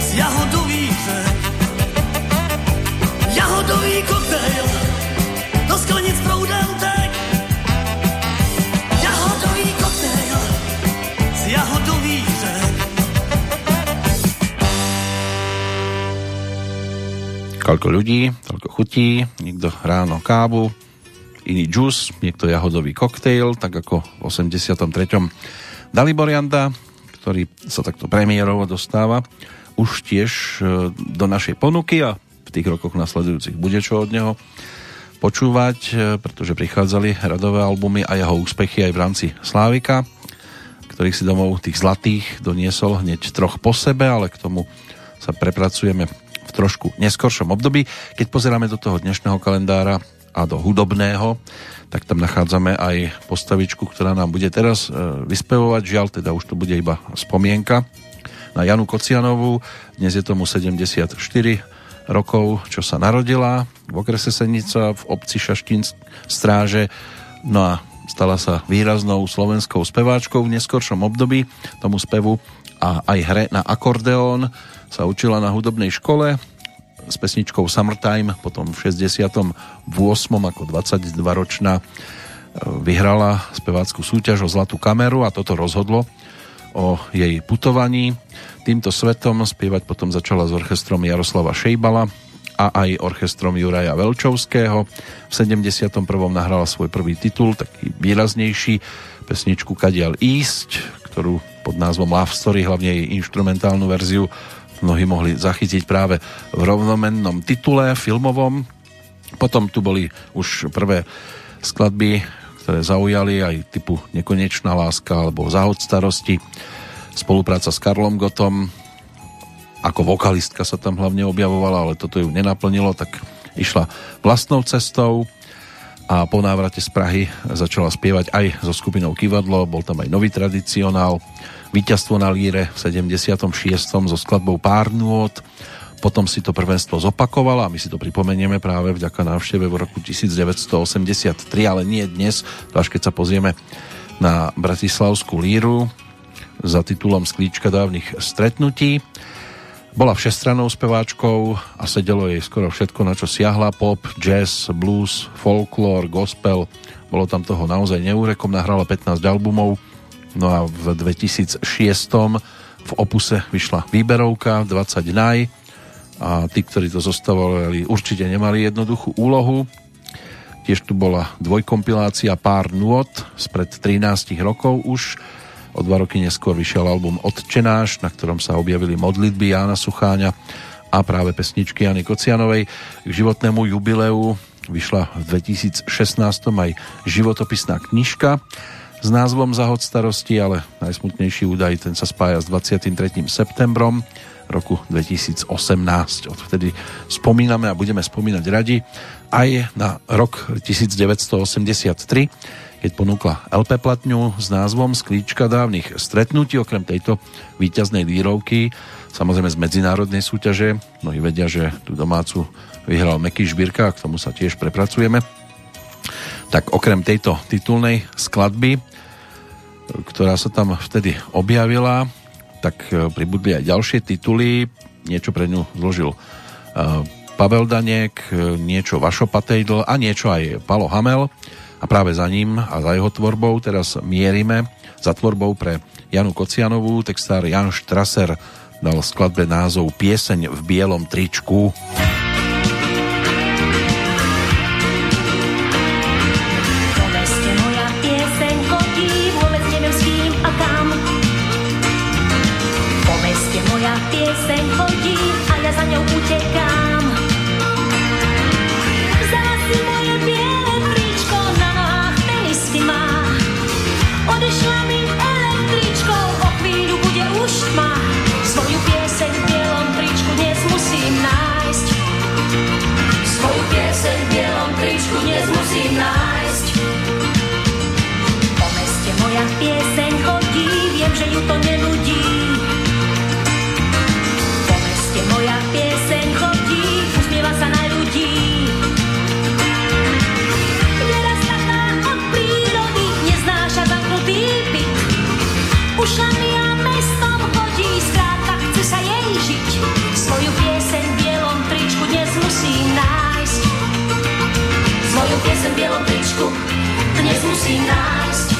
z jahodových řek. Jahodový koktejl, do sklenic proudem tek. Koľko ľudí, toľko chutí, niekto ráno kávu, iný džús, niekto jahodový koktejl, tak ako v osemdesiatom treťom Dalibor Janda, ktorý sa takto premiérovo dostáva už tiež do našej ponuky a v tých rokoch nasledujúcich bude čo od neho počúvať, pretože prichádzali radové albumy a jeho úspechy aj v rámci Slávika, ktorých si domov tých zlatých doniesol hneď troch po sebe, ale k tomu sa prepracujeme v trošku neskoršom období. Keď pozeráme do toho dnešného kalendára a do hudobného, tak tam nachádzame aj postavičku, ktorá nám bude teraz vyspevovať. Žiaľ, teda už to bude iba spomienka na Janu Kocianovú. Dnes je tomu sedemdesiatštyri rokov, čo sa narodila v okrese Senica v obci Šaštín Stráže. No a Stala sa výraznou slovenskou speváčkou v neskoršom období. Tomu spevu a aj hre na akordeón sa učila na hudobnej škole s pesničkou Summertime, potom v šesťdesiatom ôsmom ako dvadsaťdvaročná vyhrala spevácku súťaž o Zlatú kameru a toto rozhodlo o jej putovaní týmto svetom. Spievať potom začala s orchestrom Jaroslava Šejbala a aj orchestrom Juraja Velčovského. V sedemdesiatom prvom nahrala svoj prvý titul, taký výraznejší, pesničku Kadiaľ ísť, ktorú pod názvom Love Story, hlavne jej inštrumentálnu verziu, mnohí mohli zachytiť práve v rovnomennom titule filmovom. Potom tu boli už prvé skladby, ktoré zaujali, aj typu Nekonečná láska alebo Zahod starosti. Spolupráca s Karlom Gottom, ako vokalistka sa tam hlavne objavovala, ale toto ju nenaplnilo, tak išla vlastnou cestou a po návrate z Prahy začala spievať aj so skupinou Kivadlo, bol tam aj nový tradicionál, Víťazstvo na líre v sedemdesiatom šiestom so skladbou Pár nôt. Potom si to prvenstvo zopakovala a my si to pripomenieme práve vďaka návšteve v roku devätnásťstoosemdesiattri, ale nie dnes, až keď sa pozrieme na Bratislavskú líru za titulom Sklíčka dávnych stretnutí. Bola všestrannou speváčkou a sedelo jej skoro všetko, na čo siahla: pop, jazz, blues, folklór, gospel. Bolo tam toho naozaj neúrekom, nahrala pätnásť albumov. No a v dvetisícšesť v Opuse vyšla výberovka dvadsať naj a tí, ktorí to zostavovali, určite nemali jednoduchú úlohu. Tiež tu bola dvojkompilácia Pár nôt spred trinásť rokov už. O dva roky neskôr vyšiel album Otčenáš, na ktorom sa objavili modlitby Jána Sucháňa a práve pesničky Jany Kocianovej. K životnému jubileu vyšla v dvetisícšestnásť aj životopisná knižka s názvom Zahod starosti, ale najsmutnejší údaj, ten sa spája s dvadsiatym tretím septembrom roku dvetisícosemnásť. Odvtedy spomíname a budeme spomínať radi aj na rok devätnásťstoosemdesiattri, keď ponúkla el pé platňu s názvom Sklíčka dávnych stretnutí. Okrem tejto víťaznej lírovky, samozrejme z medzinárodnej súťaže, mnohí vedia, že tú domácu vyhral Meký Žbirka a k tomu sa tiež prepracujeme, tak okrem tejto titulnej skladby, ktorá sa tam vtedy objavila, tak pribudli aj ďalšie tituly. Niečo pre ňu zložil Pavel Daniek, niečo Vašo Patejdl a niečo aj Palo Hamel. A práve za ním a za jeho tvorbou teraz mierime, za tvorbou pre Janu Kocianovú. Textár Jan Štraser dal skladbe názov Pieseň v bielom tričku. Musím nájsť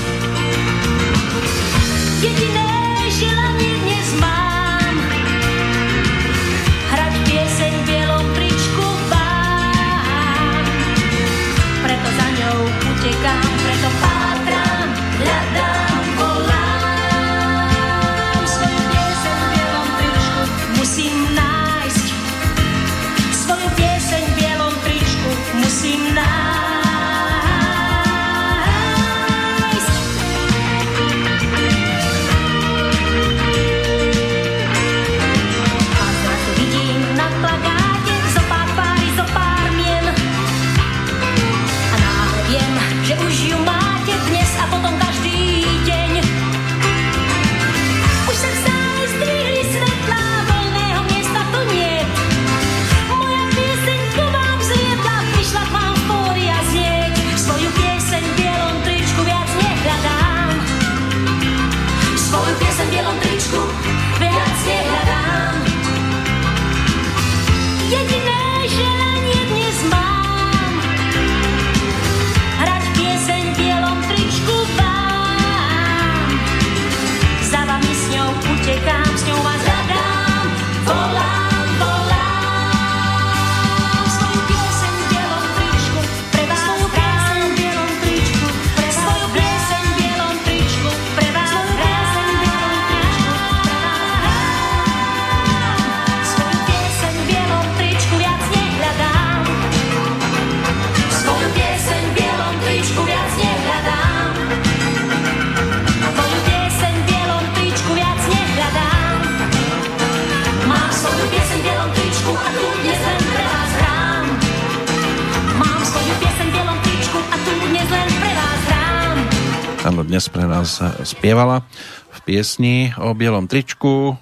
ráno dnes pre nás spievala v piesni o bielom tričku.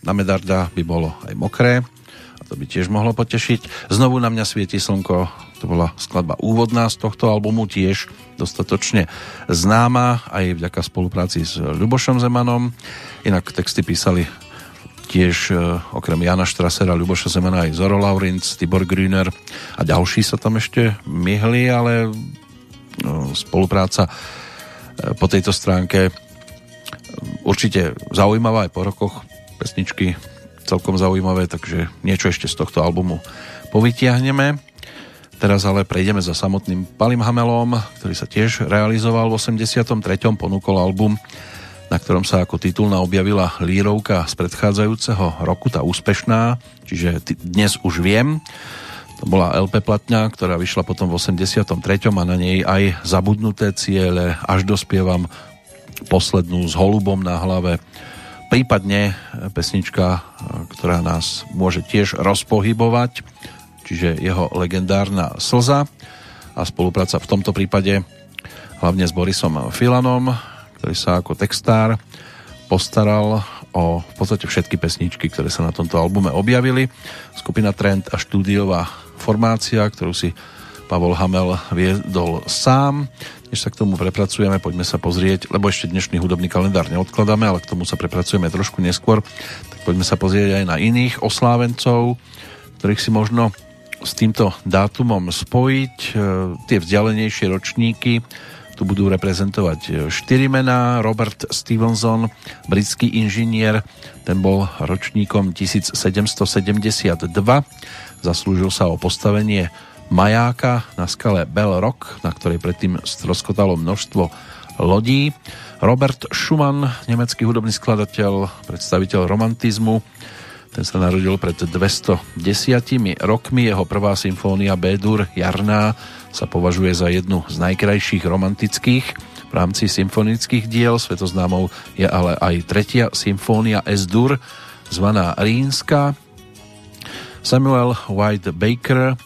Na medarda by bolo aj mokré, a to by tiež mohlo potešiť. Znovu na mňa svieti slnko, to bola skladba úvodná z tohto albumu, tiež dostatočne známa aj vďaka spolupráci s Ľubošom Zemanom. Inak texty písali tiež okrem Jana Štrasera, Ľuboša Zemana aj Zoro Laurins, Tibor Grüner a ďalší sa tam ešte myhli, ale spolupráca po tejto stránke určite zaujímavá aj po rokoch, pesničky celkom zaujímavé, takže niečo ešte z tohto albumu povytiahneme. Teraz ale prejdeme za samotným Palom Hamelom, ktorý sa tiež realizoval v osemdesiatom treťom ponúkol album, na ktorom sa ako titulná objavila lírovka z predchádzajúceho roku, tá úspešná, čiže Dnes už viem. To bola el pé platňa, ktorá vyšla potom v osemdesiatom treťom a na nej aj Zabudnuté ciele, Až dospievam, Poslednú, S holubom na hlave, prípadne pesnička, ktorá nás môže tiež rozpohybovať, čiže jeho Legendárna slza, a spolupráca v tomto prípade hlavne s Borisom Filanom, ktorý sa ako textár postaral o v podstate všetky pesničky, ktoré sa na tomto albume objavili. Skupina Trend a štúdiová formácia, ktorú si Pavol Hamel viedol sám. Než sa k tomu prepracujeme, poďme sa pozrieť, lebo ešte dnešný hudobný kalendár neodkladáme, ale k tomu sa prepracujeme trošku neskôr, tak poďme sa pozrieť aj na iných oslávencov, ktorých si možno s týmto dátumom spojiť. Tie vzdialenejšie ročníky tu budú reprezentovať štyri mená. Robert Stevenson, britský inžinier, ten bol ročníkom sedemnásťsedemdesiatdva, zaslúžil sa o postavenie majáka na skale Bell Rock, na ktorej predtým stroskotalo množstvo lodí. Robert Schumann, nemecký hudobný skladateľ, predstaviteľ romantizmu, ten sa narodil pred dvestodesiatimi rokmi, jeho prvá symfónia B-dur jarná sa považuje za jednu z najkrajších romantických v rámci symfonických diel. Svetoznámou je ale aj tretia symfónia S-dur, zvaná Rínska. Samuel White Baker,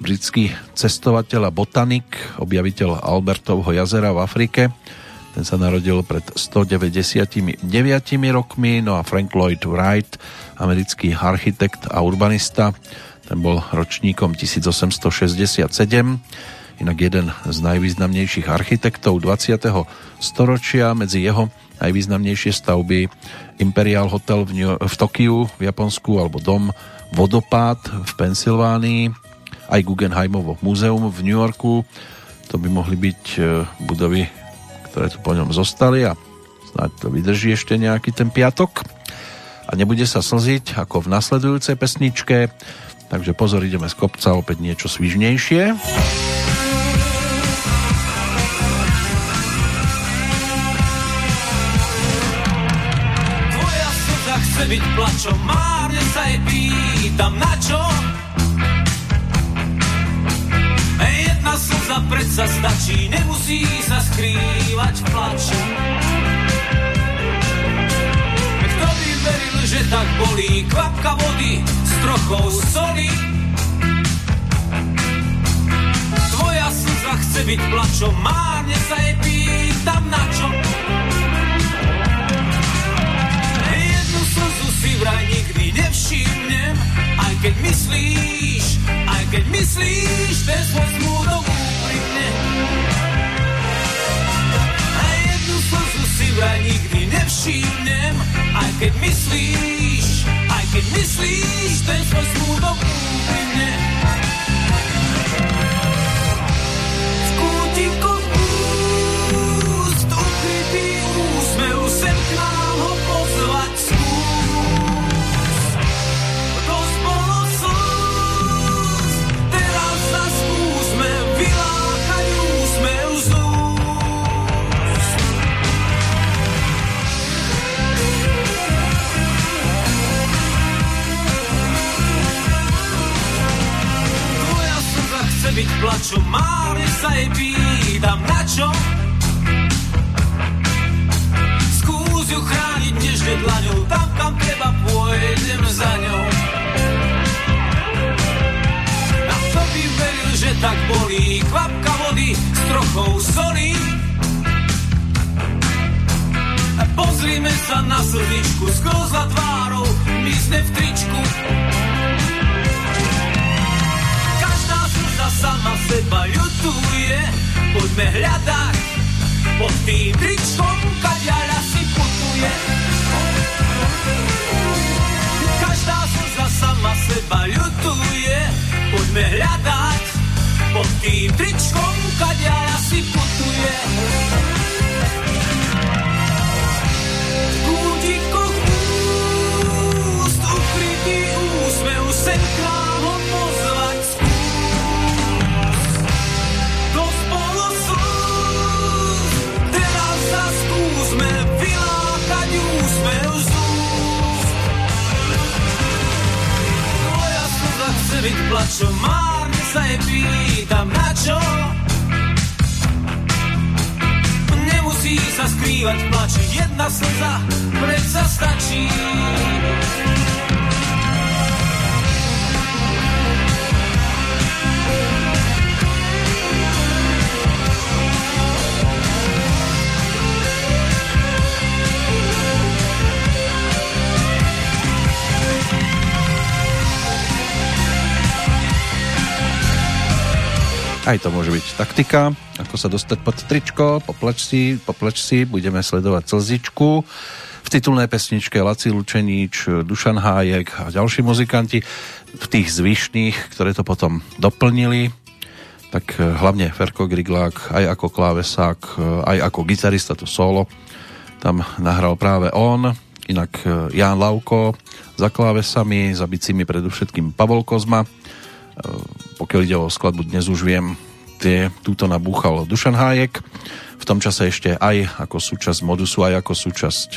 britský cestovateľ a botanik, objaviteľ Albertovho jazera v Afrike, ten sa narodil pred stodeväťdesiatdeväť rokmi. No a Frank Lloyd Wright, americký architekt a urbanista, ten bol ročníkom osemnásťšesťdesiatsedem, inak jeden z najvýznamnejších architektov dvadsiateho storočia. Medzi jeho najvýznamnejšie stavby Imperial Hotel v, New- v Tokiu v Japonsku, alebo dom Vodopád v Pensylvánii, aj Guggenheimovo múzeum v New Yorku. To by mohli byť budovy, ktoré tu po ňom zostali, a snáď to vydrží ešte nejaký ten piatok a nebude sa slziť ako v nasledujúcej pesničke. Takže pozor, ideme z kopca, opäť niečo svižnejšie. Tvoja slza chce byť plačom, márne sa jej pýtam, na čo? Jedna slza predsa stačí, nemusí sa skrývať v plaču. Kto by veril, že tak bolí kvapka vody trochou soli. Tvoja slza chce byť plačom, márne sa jej pýtam, na čo? Jednu slzu si vraj nikdy nevšimnem, aj keď myslíš, aj keď myslíš, ten svoj smútok úprimne. A jednu slzu si vraj nikdy nevšimnem, aj keď myslíš, aj keď myslíš, ten svoj smútok úprimne. V kútiku úst ukrytý úsmev, sem k nám ho pozvať skús. Dosť bolo slz, teraz sa skúsme vylákať úsmev z úst. Chce byť plačom, márne sa jej pýtam, na čo? Skús ju chrániť nežne dlaňou, tam kam treba pôjdem za ňou. A kto by veril, že tak bolí kvapka vody s trochou soli? Pozrime sa na slničku s kozla tvárou, my sme v tričku. Každá slza sama seba ľutuje, poďme hľadať pod tým tričkom, kaďaľa si putuje. Každá slza sama seba ľutuje, poďme hľadať pod tým tričkom, kaďaľa si putuje. Sem k nám ho pozvať skús, to spolu slúz, teraz sa skúsme vylákať úsmev z úst. Tvoja slza chce byť plačom, márne sa jej pýtam na čo. Nemusí sa skrývať plač, jedna slza predsa stačí. Aj to môže byť taktika, ako sa dostať pod tričko, poplač si, poplač si, budeme sledovať slzičku. V titulnej pesničke Laci Lučenič, Dušan Hájek a ďalší muzikanti, v tých zvyšných, ktoré to potom doplnili, tak hlavne Ferko Griglák, aj ako klávesák, aj ako gitarista, to solo, tam nahral práve on, inak Ján Lauko za klávesami, za bicími predovšetkým Pavol Kozma. Pokiaľ ide o skladbu Dnes už viem, tie túto nabúchal Dušan Hájek, v tom čase ešte aj ako súčasť Modusu, aj ako súčasť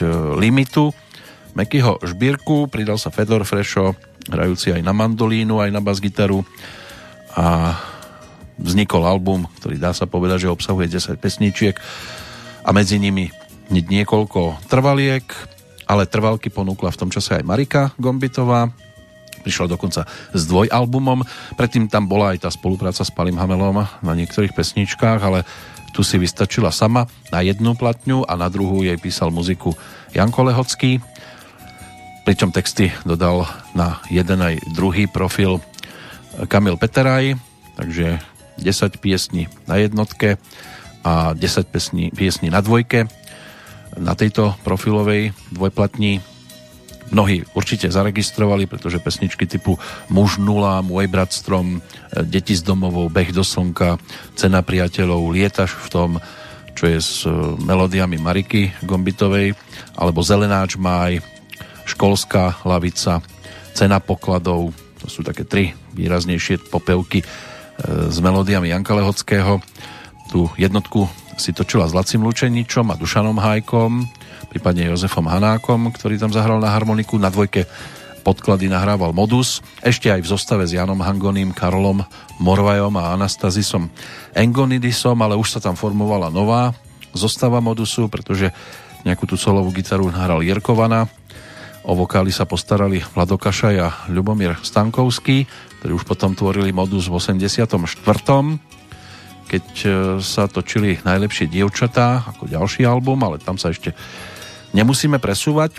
Limitu, Mekýho Žbirku, pridal sa Fedor Frešo, hrajúci aj na mandolínu, aj na basgitaru, a vznikol album, ktorý dá sa povedať, že obsahuje desať pesničiek a medzi nimi niekoľko trvaliek, ale trvalky ponúkla v tom čase aj Marika Gombitová, prišla dokonca s dvojalbumom. Predtým tam bola aj tá spolupráca s Palom Hamelom na niektorých pesničkách, ale tu si vystačila sama na jednu platňu a na druhú jej písal muziku Janko Lehocký, pričom texty dodal na jeden aj druhý profil Kamil Peteraj, takže desať piesní na jednotke a desať piesní, piesní na dvojke. Na tejto profilovej dvojplatni mnohí určite zaregistrovali, pretože pesničky typu Muž nula, Môj brat strom, Deti z domovou, Beh do slnka, Cena priateľov, Lietaš v tom, čo je s melódiami Mariky Gombitovej, alebo Zelenáč máj, Školská lavica, Cena pokladov, to sú také tri výraznejšie popevky s melódiami Janka Lehockého. Tú jednotku si točila s Lacim Lučeničom a Dušanom Hájkom, prípadne Jozefom Hanákom, ktorý tam zahral na harmoniku. Na dvojke podklady nahrával Modus, ešte aj v zostave s Janom Hangonim, Karolom Morvajom a Anastazisom Engonidisom, ale už sa tam formovala nová zostava Modusu, pretože nejakú tú solovú gitaru nahral Jirko Vana, o vokály sa postarali Vlado Kašaj a Ľubomír Stankovský, ktorí už potom tvorili Modus v osemdesiatom štvrtom keď sa točili Najlepšie dievčatá ako ďalší album, ale tam sa ešte nemusíme presúvať.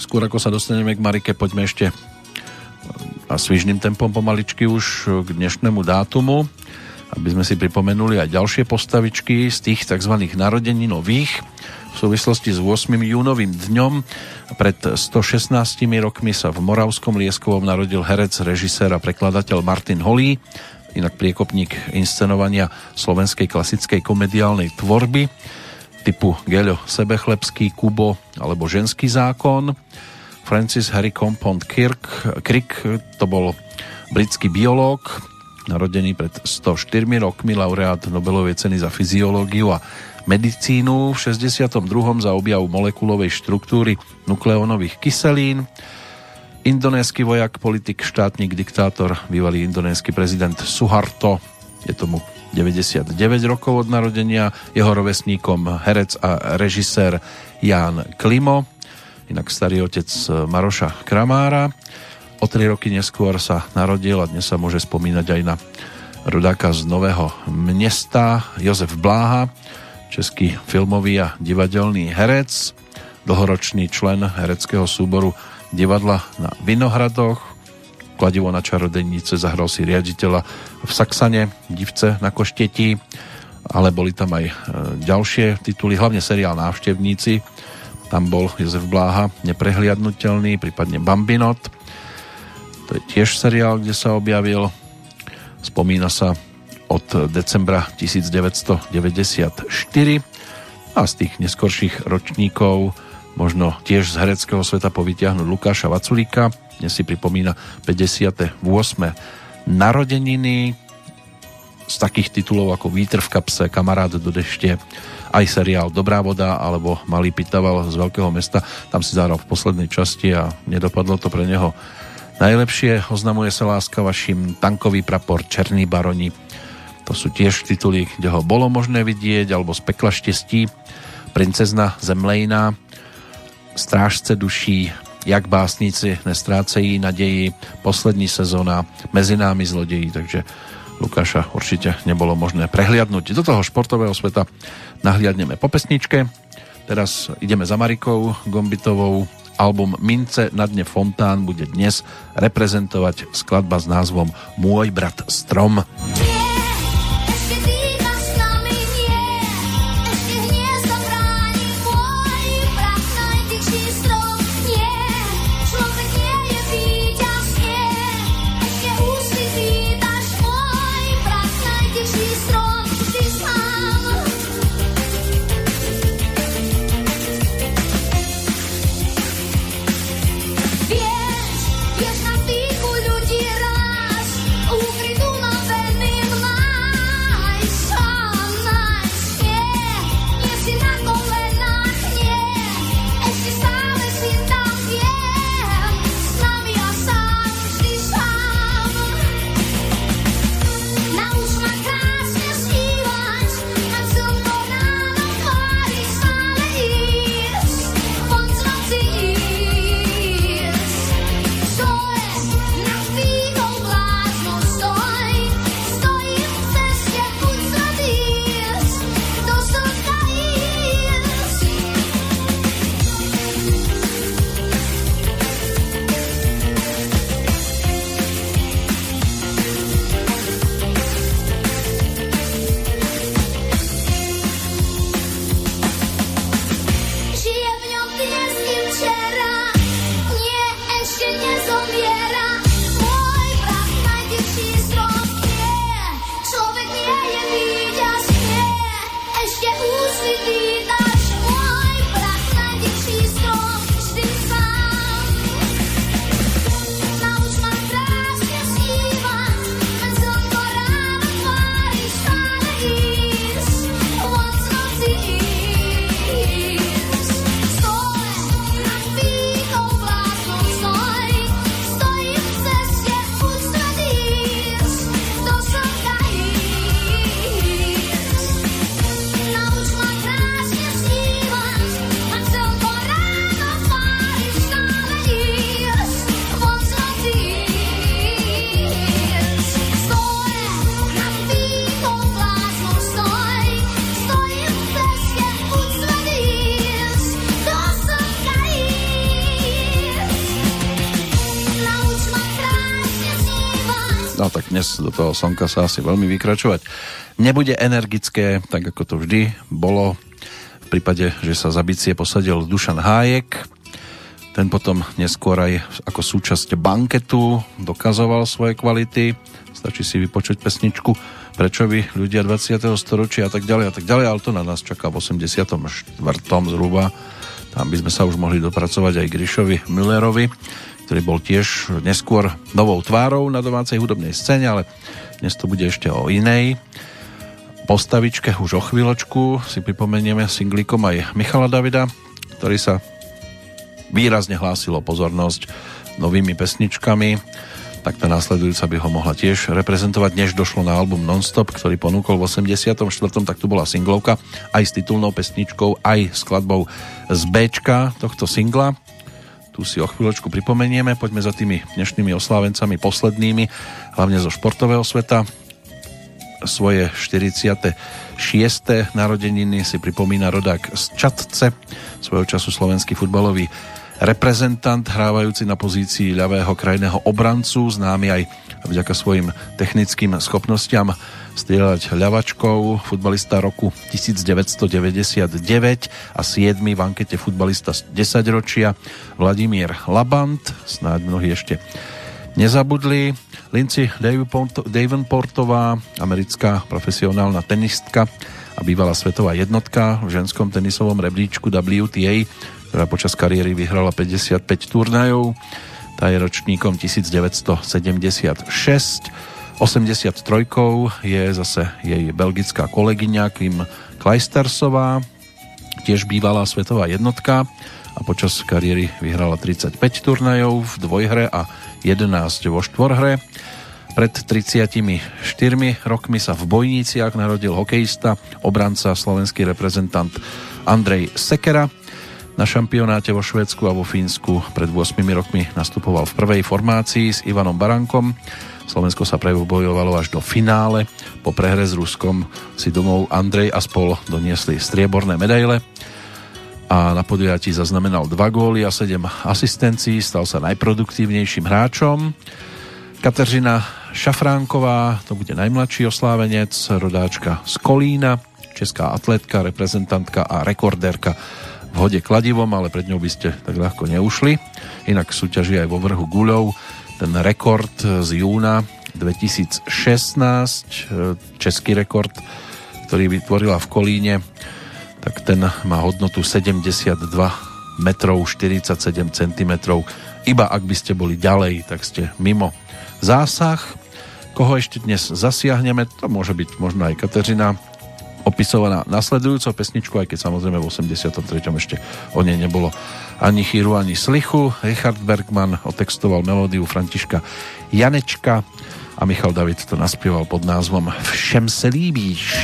Skôr ako sa dostaneme k Marike, poďme ešte a svižným tempom pomaličky už k dnešnému dátumu, aby sme si pripomenuli aj ďalšie postavičky z tých tzv. Narodení nových v súvislosti s ôsmym júnovým dňom. Pred stošestnástimi rokmi sa v Moravskom Lieskovom narodil herec, režisér a prekladateľ Martin Holý, inak priekopník inscenovania slovenskej klasickej komediálnej tvorby typu Geľo Sebechlebský, Kubo alebo Ženský zákon. Francis Harry Compton Crick, to bol britský biológ, narodený pred sto štyrmi rokmi, laureát Nobelovej ceny za fyziológiu a medicínu, v šesťdesiatom druhom za objav molekulovej štruktúry nukleónových kyselín. Indonésky vojak, politik, štátnik, diktátor, bývalý indonésky prezident Suharto, je tomu deväťdesiatdeväť rokov od narodenia, jeho rovesníkom herec a režisér Ján Klimo, inak starý otec Maroša Kramára. O tri roky neskôr sa narodil a dnes sa môže spomínať aj na rodáka z Nového Mesta Jozef Bláha, český filmový a divadelný herec. dlhoročný člen hereckého súboru divadla na Vinohradoch. Kladivo na čarodejnice zahral si riaditeľa v Saxane, Divce na Koštetí, ale boli tam aj ďalšie tituly, hlavne seriál Návštevníci. Tam bol Jozef Bláha, Neprehliadnutelný, prípadne Bambinot. To je tiež seriál, kde sa objavil. Spomína sa od decembra devätnásťstodeväťdesiatštyri a z tých neskorších ročníkov možno tiež z hereckého sveta povytiahnuť Lukáša Vaculíka. Dnes si pripomína päťdesiate ôsme narodeniny. Z takých titulov ako Vítr v kapse, Kamarát do dešte, aj seriál Dobrá voda alebo Malý pitaval z veľkého mesta. Tam si zahral v poslednej časti a nedopadlo to pre neho najlepšie. Oznamuje sa láska vašim, Tankový prapor, Černí baroni. To sú tiež tituly, kde ho bolo možné vidieť, alebo Z pekla štěstí, Princezna zemlejná, Strážce duší, Jak básníci nestrácejí naději, Poslední sezóna, Mezi námi zloději, takže Lukáša určite nebolo možné prehliadnúť. Do toho športového sveta nahliadneme po pesničke. Teraz ideme za Marikou Gombitovou. Album Mince na dne fontán bude dnes reprezentovať skladba s názvom Môj brat Strom. Do toho slnka sa asi veľmi vykračovať nebude energické, tak ako to vždy bolo v prípade, že sa za bicie posadil Dušan Hájek. Ten potom neskôr aj ako súčasť banketu dokazoval svoje kvality. Stačí si vypočuť pesničku Prečo vy ľudia dvadsiateho storočia a tak ďalej a tak ďalej, ale to na nás čaká v osemdesiatom štvrtom zhruba. Tam by sme sa už mohli dopracovať aj Grishovi Müllerovi, ktorý bol tiež neskôr novou tvárou na domácej hudobnej scéne, ale dnes to bude ešte o inej postavičke. Už o chvíľočku si pripomenieme singlíkom aj Michala Davida, ktorý sa výrazne hlásil o pozornosť novými pesničkami. Tak tá následujúca by ho mohla tiež reprezentovať. Než došlo na album Nonstop, ktorý ponúkol v osemdesiatom štvrtom, tak tu bola singlovka aj s titulnou pesničkou, aj skladbou z B-čka tohto singla. Tu si o chvíľočku pripomenieme, poďme za tými dnešnými oslávencami poslednými, hlavne zo športového sveta. Svoje štyridsiate šieste narodeniny si pripomína rodák z Čadce, svojho času slovenský futbalový reprezentant, hrávajúci na pozícii ľavého krajného obrancu, známy aj vďaka svojim technickým schopnostiam strieľať ľavačkou, futbalista roku devätnásťstodeväťdesiatdeväť a siedmy v ankete futbalista desaťročia Vladimír Labant, snáď mnohí ešte nezabudli. Lindsay Davenportová, americká profesionálna tenistka a bývalá svetová jednotka v ženskom tenisovom rebríčku W T A, ktorá počas kariéry vyhrala päťdesiatpäť turnajov. Tá je ročníkom devätnásťstosedemdesiatšesť. osemdesiattri je zase jej belgická kolegyňa Kim Kleistersová, tiež bývalá svetová jednotka a počas kariéry vyhrala tridsaťpäť turnajov v dvojhre a jedenásť vo štvorhre. Pred tridsiatimi štyrmi rokmi sa v Bojniciach narodil hokejista, obranca, slovenský reprezentant Andrej Sekera. Na šampionáte vo Švédsku a vo Fínsku pred ôsmimi rokmi nastupoval v prvej formácii s Ivanom Barankom. Slovensko sa prebojovalo až do finále. Po prehre s Ruskom si domov Andrej a spol doniesli strieborné medaile a na podujatí zaznamenal dva góly a sedem asistencií, stal sa najproduktívnejším hráčom. Kateřina Šafránková, to bude najmladší oslávenec, rodáčka z Kolína, česká atletka, reprezentantka a rekordérka v hode kladivom, ale pred ňou by ste tak ľahko neušli. Inak súťaží aj vo vrhu guľov. Ten rekord z júna dvetisícšestnásť, český rekord, ktorý vytvorila v Kolíne, tak ten má hodnotu sedemdesiatdva metrov štyridsaťsedem centimetrov. Iba ak by ste boli ďalej, tak ste mimo zásah. Koho ešte dnes zasiahneme, to môže byť možno aj Kateřina, opisovaná nasledujúcou pesničku, aj keď samozrejme v osemdesiattri ešte o nej nebolo ani chýru, ani slichu. Richard Bergman otextoval melódiu Františka Janečka a Michal David to naspieval pod názvom Všem se líbíš.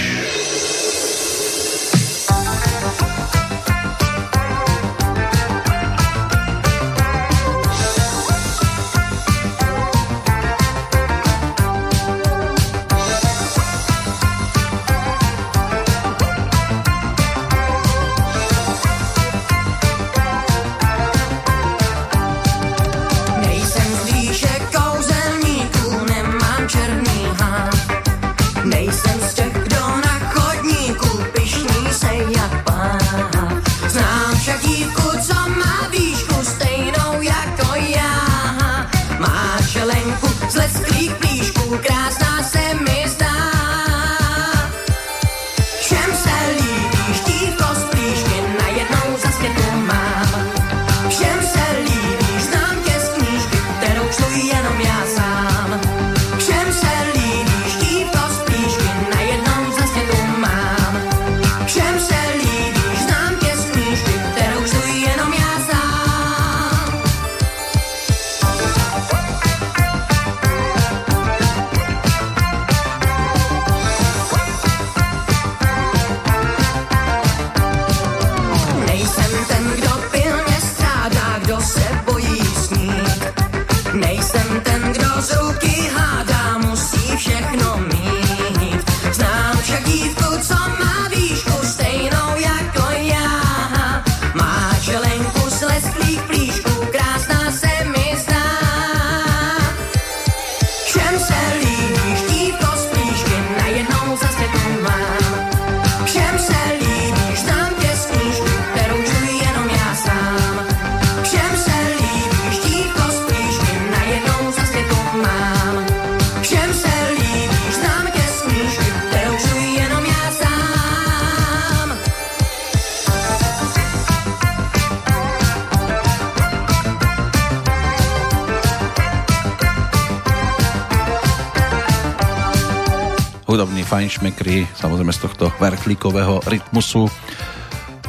Šmekry, samozrejme z tohto verklíkového rytmusu.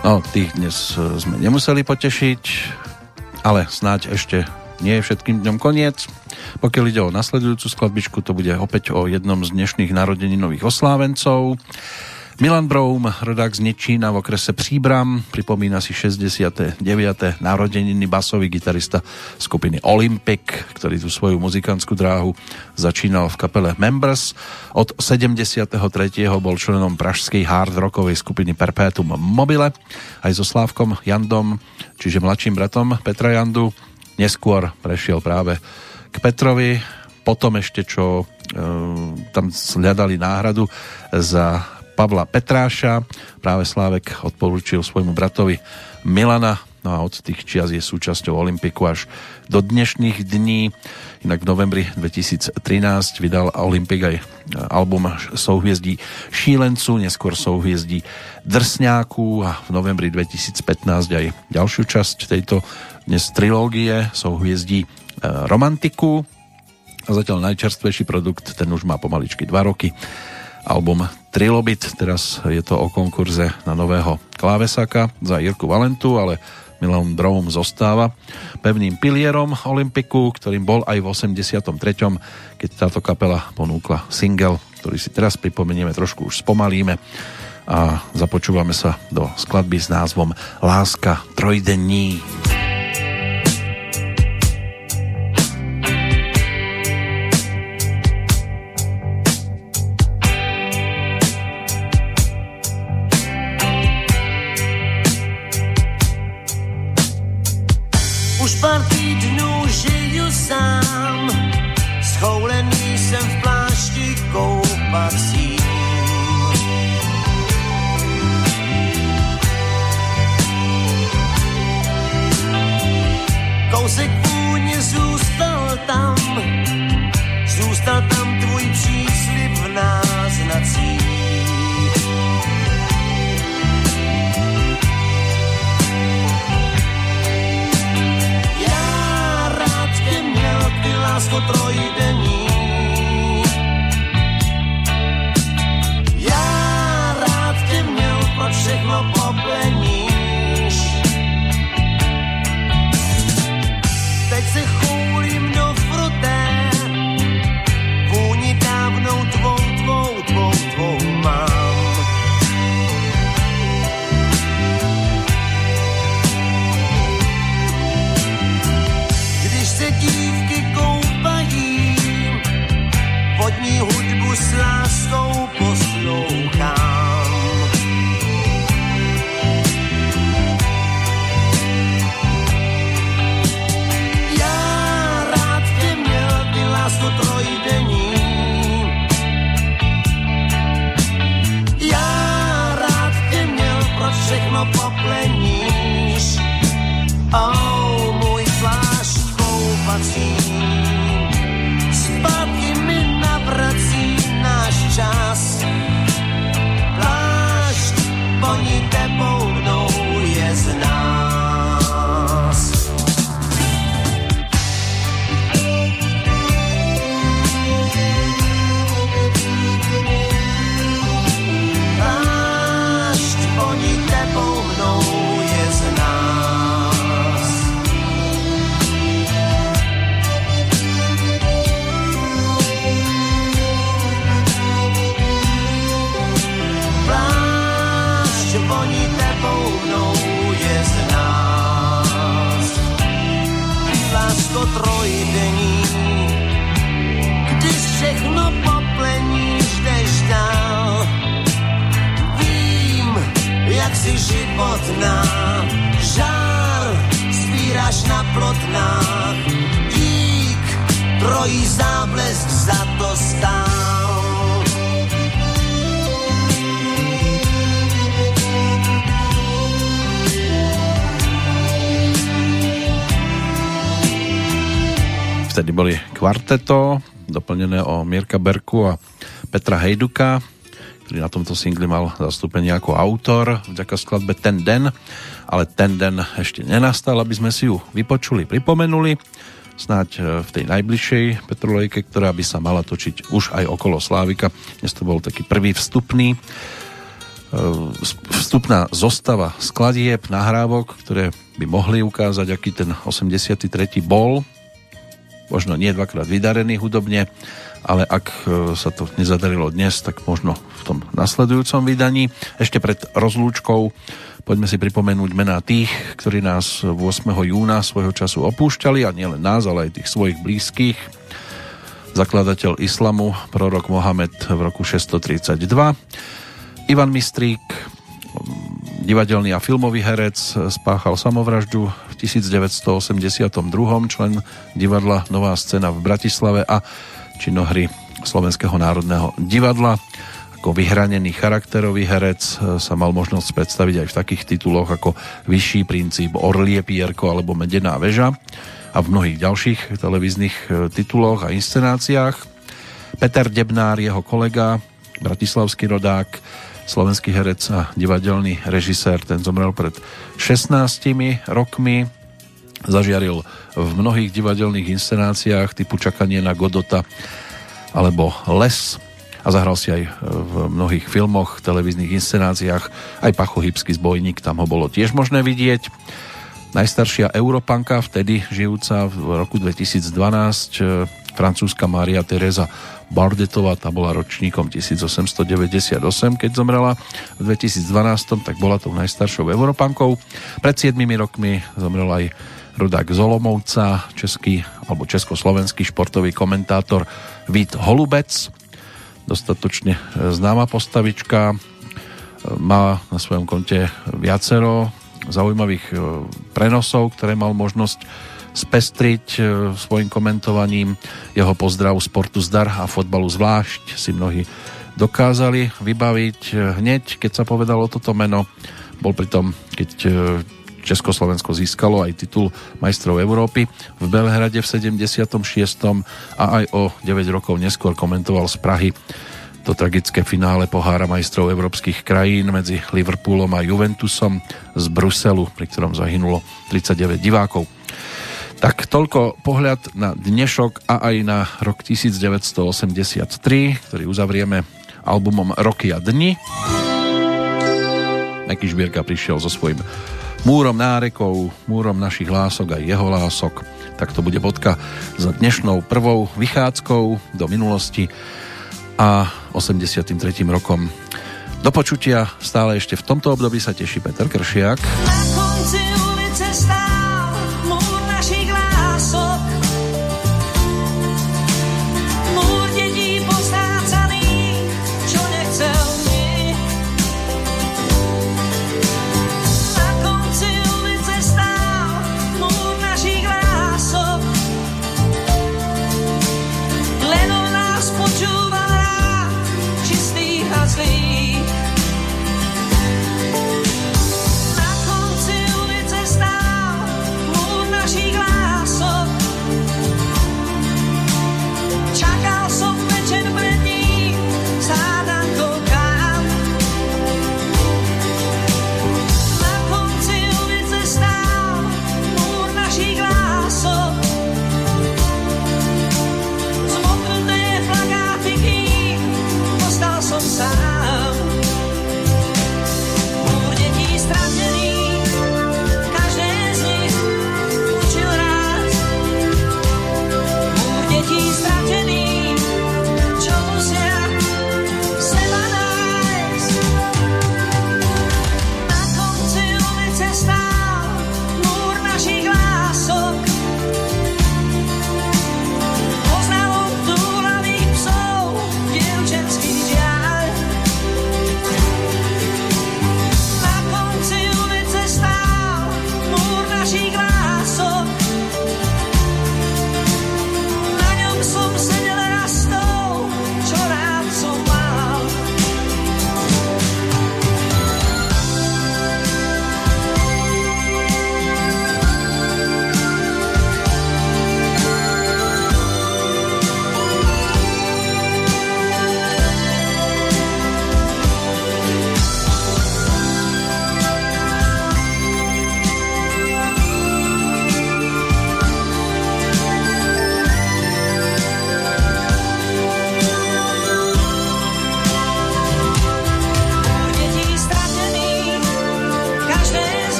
No, tých dnes sme nemuseli potešiť, ale snáď ešte nie je všetkým dňom koniec. Pokiaľ ide o nasledujúcu skladbičku, to bude opäť o jednom z dnešných narodeninových oslávencov. Milan Broum, rodák z Nečína v okrese Příbram, připomíná si šesťdesiate deviate narodeniny basový gitarista skupiny Olympic, ktorý tu svoju muzikantskú dráhu začínal v kapele Members. Od sedemdesiateho tretieho bol členom pražskej hard rockovej skupiny Perpetuum Mobile, aj so Slávkom Jandom, čiže mladším bratom Petra Jandu. Neskôr prešiel práve k Petrovi, potom ešte čo e, tam hľadali náhradu za Pavla Petráša, práve Slávek odporúčil svojmu bratovi Milana, no a od tých čias je súčasťou Olympiku až do dnešných dní. Inak v novembri dvetisíctrinásť vydal Olympik aj album Souhviezdí šílencu, neskôr Souhviezdí drsňáku a v novembri dvetisícpätnásť aj ďalšiu časť tejto dnes trilógie Souhviezdí romantiku. A zatiaľ najčerstvejší produkt, ten už má pomaličky dva roky, album Trilobit. Teraz je to o konkurze na nového klávesaka za Jirku Valentu, ale Milan Broum zostáva pevným pilierom Olympiku, ktorým bol aj v osemdesiatom treťom, keď táto kapela ponúkla single, ktorý si teraz pripomenieme, trošku už spomalíme a započúvame sa do skladby s názvom Láska trojdenní. Vtedy boli kvarteto, doplnené o Mirka Berku a Petra Hejduka, ktorý na tomto singli mal zastúpenie ako autor vďaka skladbe Ten den, ale ten den ešte nenastal, aby sme si ju vypočuli, pripomenuli, snáď v tej najbližšej Petrolejke, ktorá by sa mala točiť už aj okolo Slávika. Dnes to bol taký prvý vstupný, vstupná zostava skladieb, nahrávok, ktoré by mohli ukázať, aký ten osemdesiaty tretí bol. Možno nie dvakrát vydarený hudobne, ale ak sa to nezadarilo dnes, tak možno v tom nasledujúcom vydaní. Ešte pred rozlúčkou poďme si pripomenúť mená tých, ktorí nás ôsmeho júna svojho času opúšťali, a nielen nás, ale aj tých svojich blízkych. Zakladateľ islamu, prorok Mohamed v roku šesťstotridsaťdva, Ivan Mistrík, divadelný a filmový herec, spáchal samovraždu v devätnásťstoosemdesiatdva, člen divadla Nová scéna v Bratislave a činohry Slovenského národného divadla. Ako vyhranený charakterový herec sa mal možnosť predstaviť aj v takých tituloch ako Vyšší princíp, Orlie pierko alebo Medená väža a v mnohých ďalších televíznych tituloch a inscenáciách. Peter Debnár, jeho kolega, bratislavský rodák, slovenský herec a divadelný režisér, ten zomrel pred šestnástimi rokmi, zažiaril v mnohých divadelných inscenáciách typu Čakanie na Godota alebo Les a zahral si aj v mnohých filmoch, televíznych inscenáciách, aj Pachohybský zbojník, tam ho bolo tiež možné vidieť. Najstaršia Európanka, vtedy žijúca v roku dvetisícdvanásť, francúzska Mária Teresa Bardetová, tá bola ročníkom osemnásťstodeväťdesiatosem, keď zomrela v dvetisícdvanásť, tak bola tou najstaršou Európankou. Pred siedmimi rokmi zomrel aj rodák z Olomouca, český alebo československý športový komentátor Vít Holubec, dostatočne známa postavička, má na svojom konte viacero zaujímavých prenosov, ktoré mal možnosť spestriť svojim komentovaním. Jeho pozdrav Sportu zdar a fotbalu zvlášť si mnohí dokázali vybaviť hneď, keď sa povedalo toto meno. Bol pritom, keď Československo získalo aj titul majstrov Európy v Belhrade v sedemdesiatom šiestom a aj o deväť rokov neskôr komentoval z Prahy to tragické finále pohára majstrov európskych krajín medzi Liverpoolom a Juventusom z Bruselu, pri ktorom zahynulo tridsaťdeväť divákov. Tak toľko pohľad na dnešok a aj na rok devätnásťstoosemdesiattri, ktorý uzavrieme albumom Roky a dni. Meký Žbirka prišiel so svojím múrom nárekov, múrom našich lások a jeho lások. Tak to bude bodka za dnešnou prvou vychádzkou do minulosti a osemdesiatym tretím rokom. Do počutia. Stále ešte v tomto období sa teší Peter Kršiak.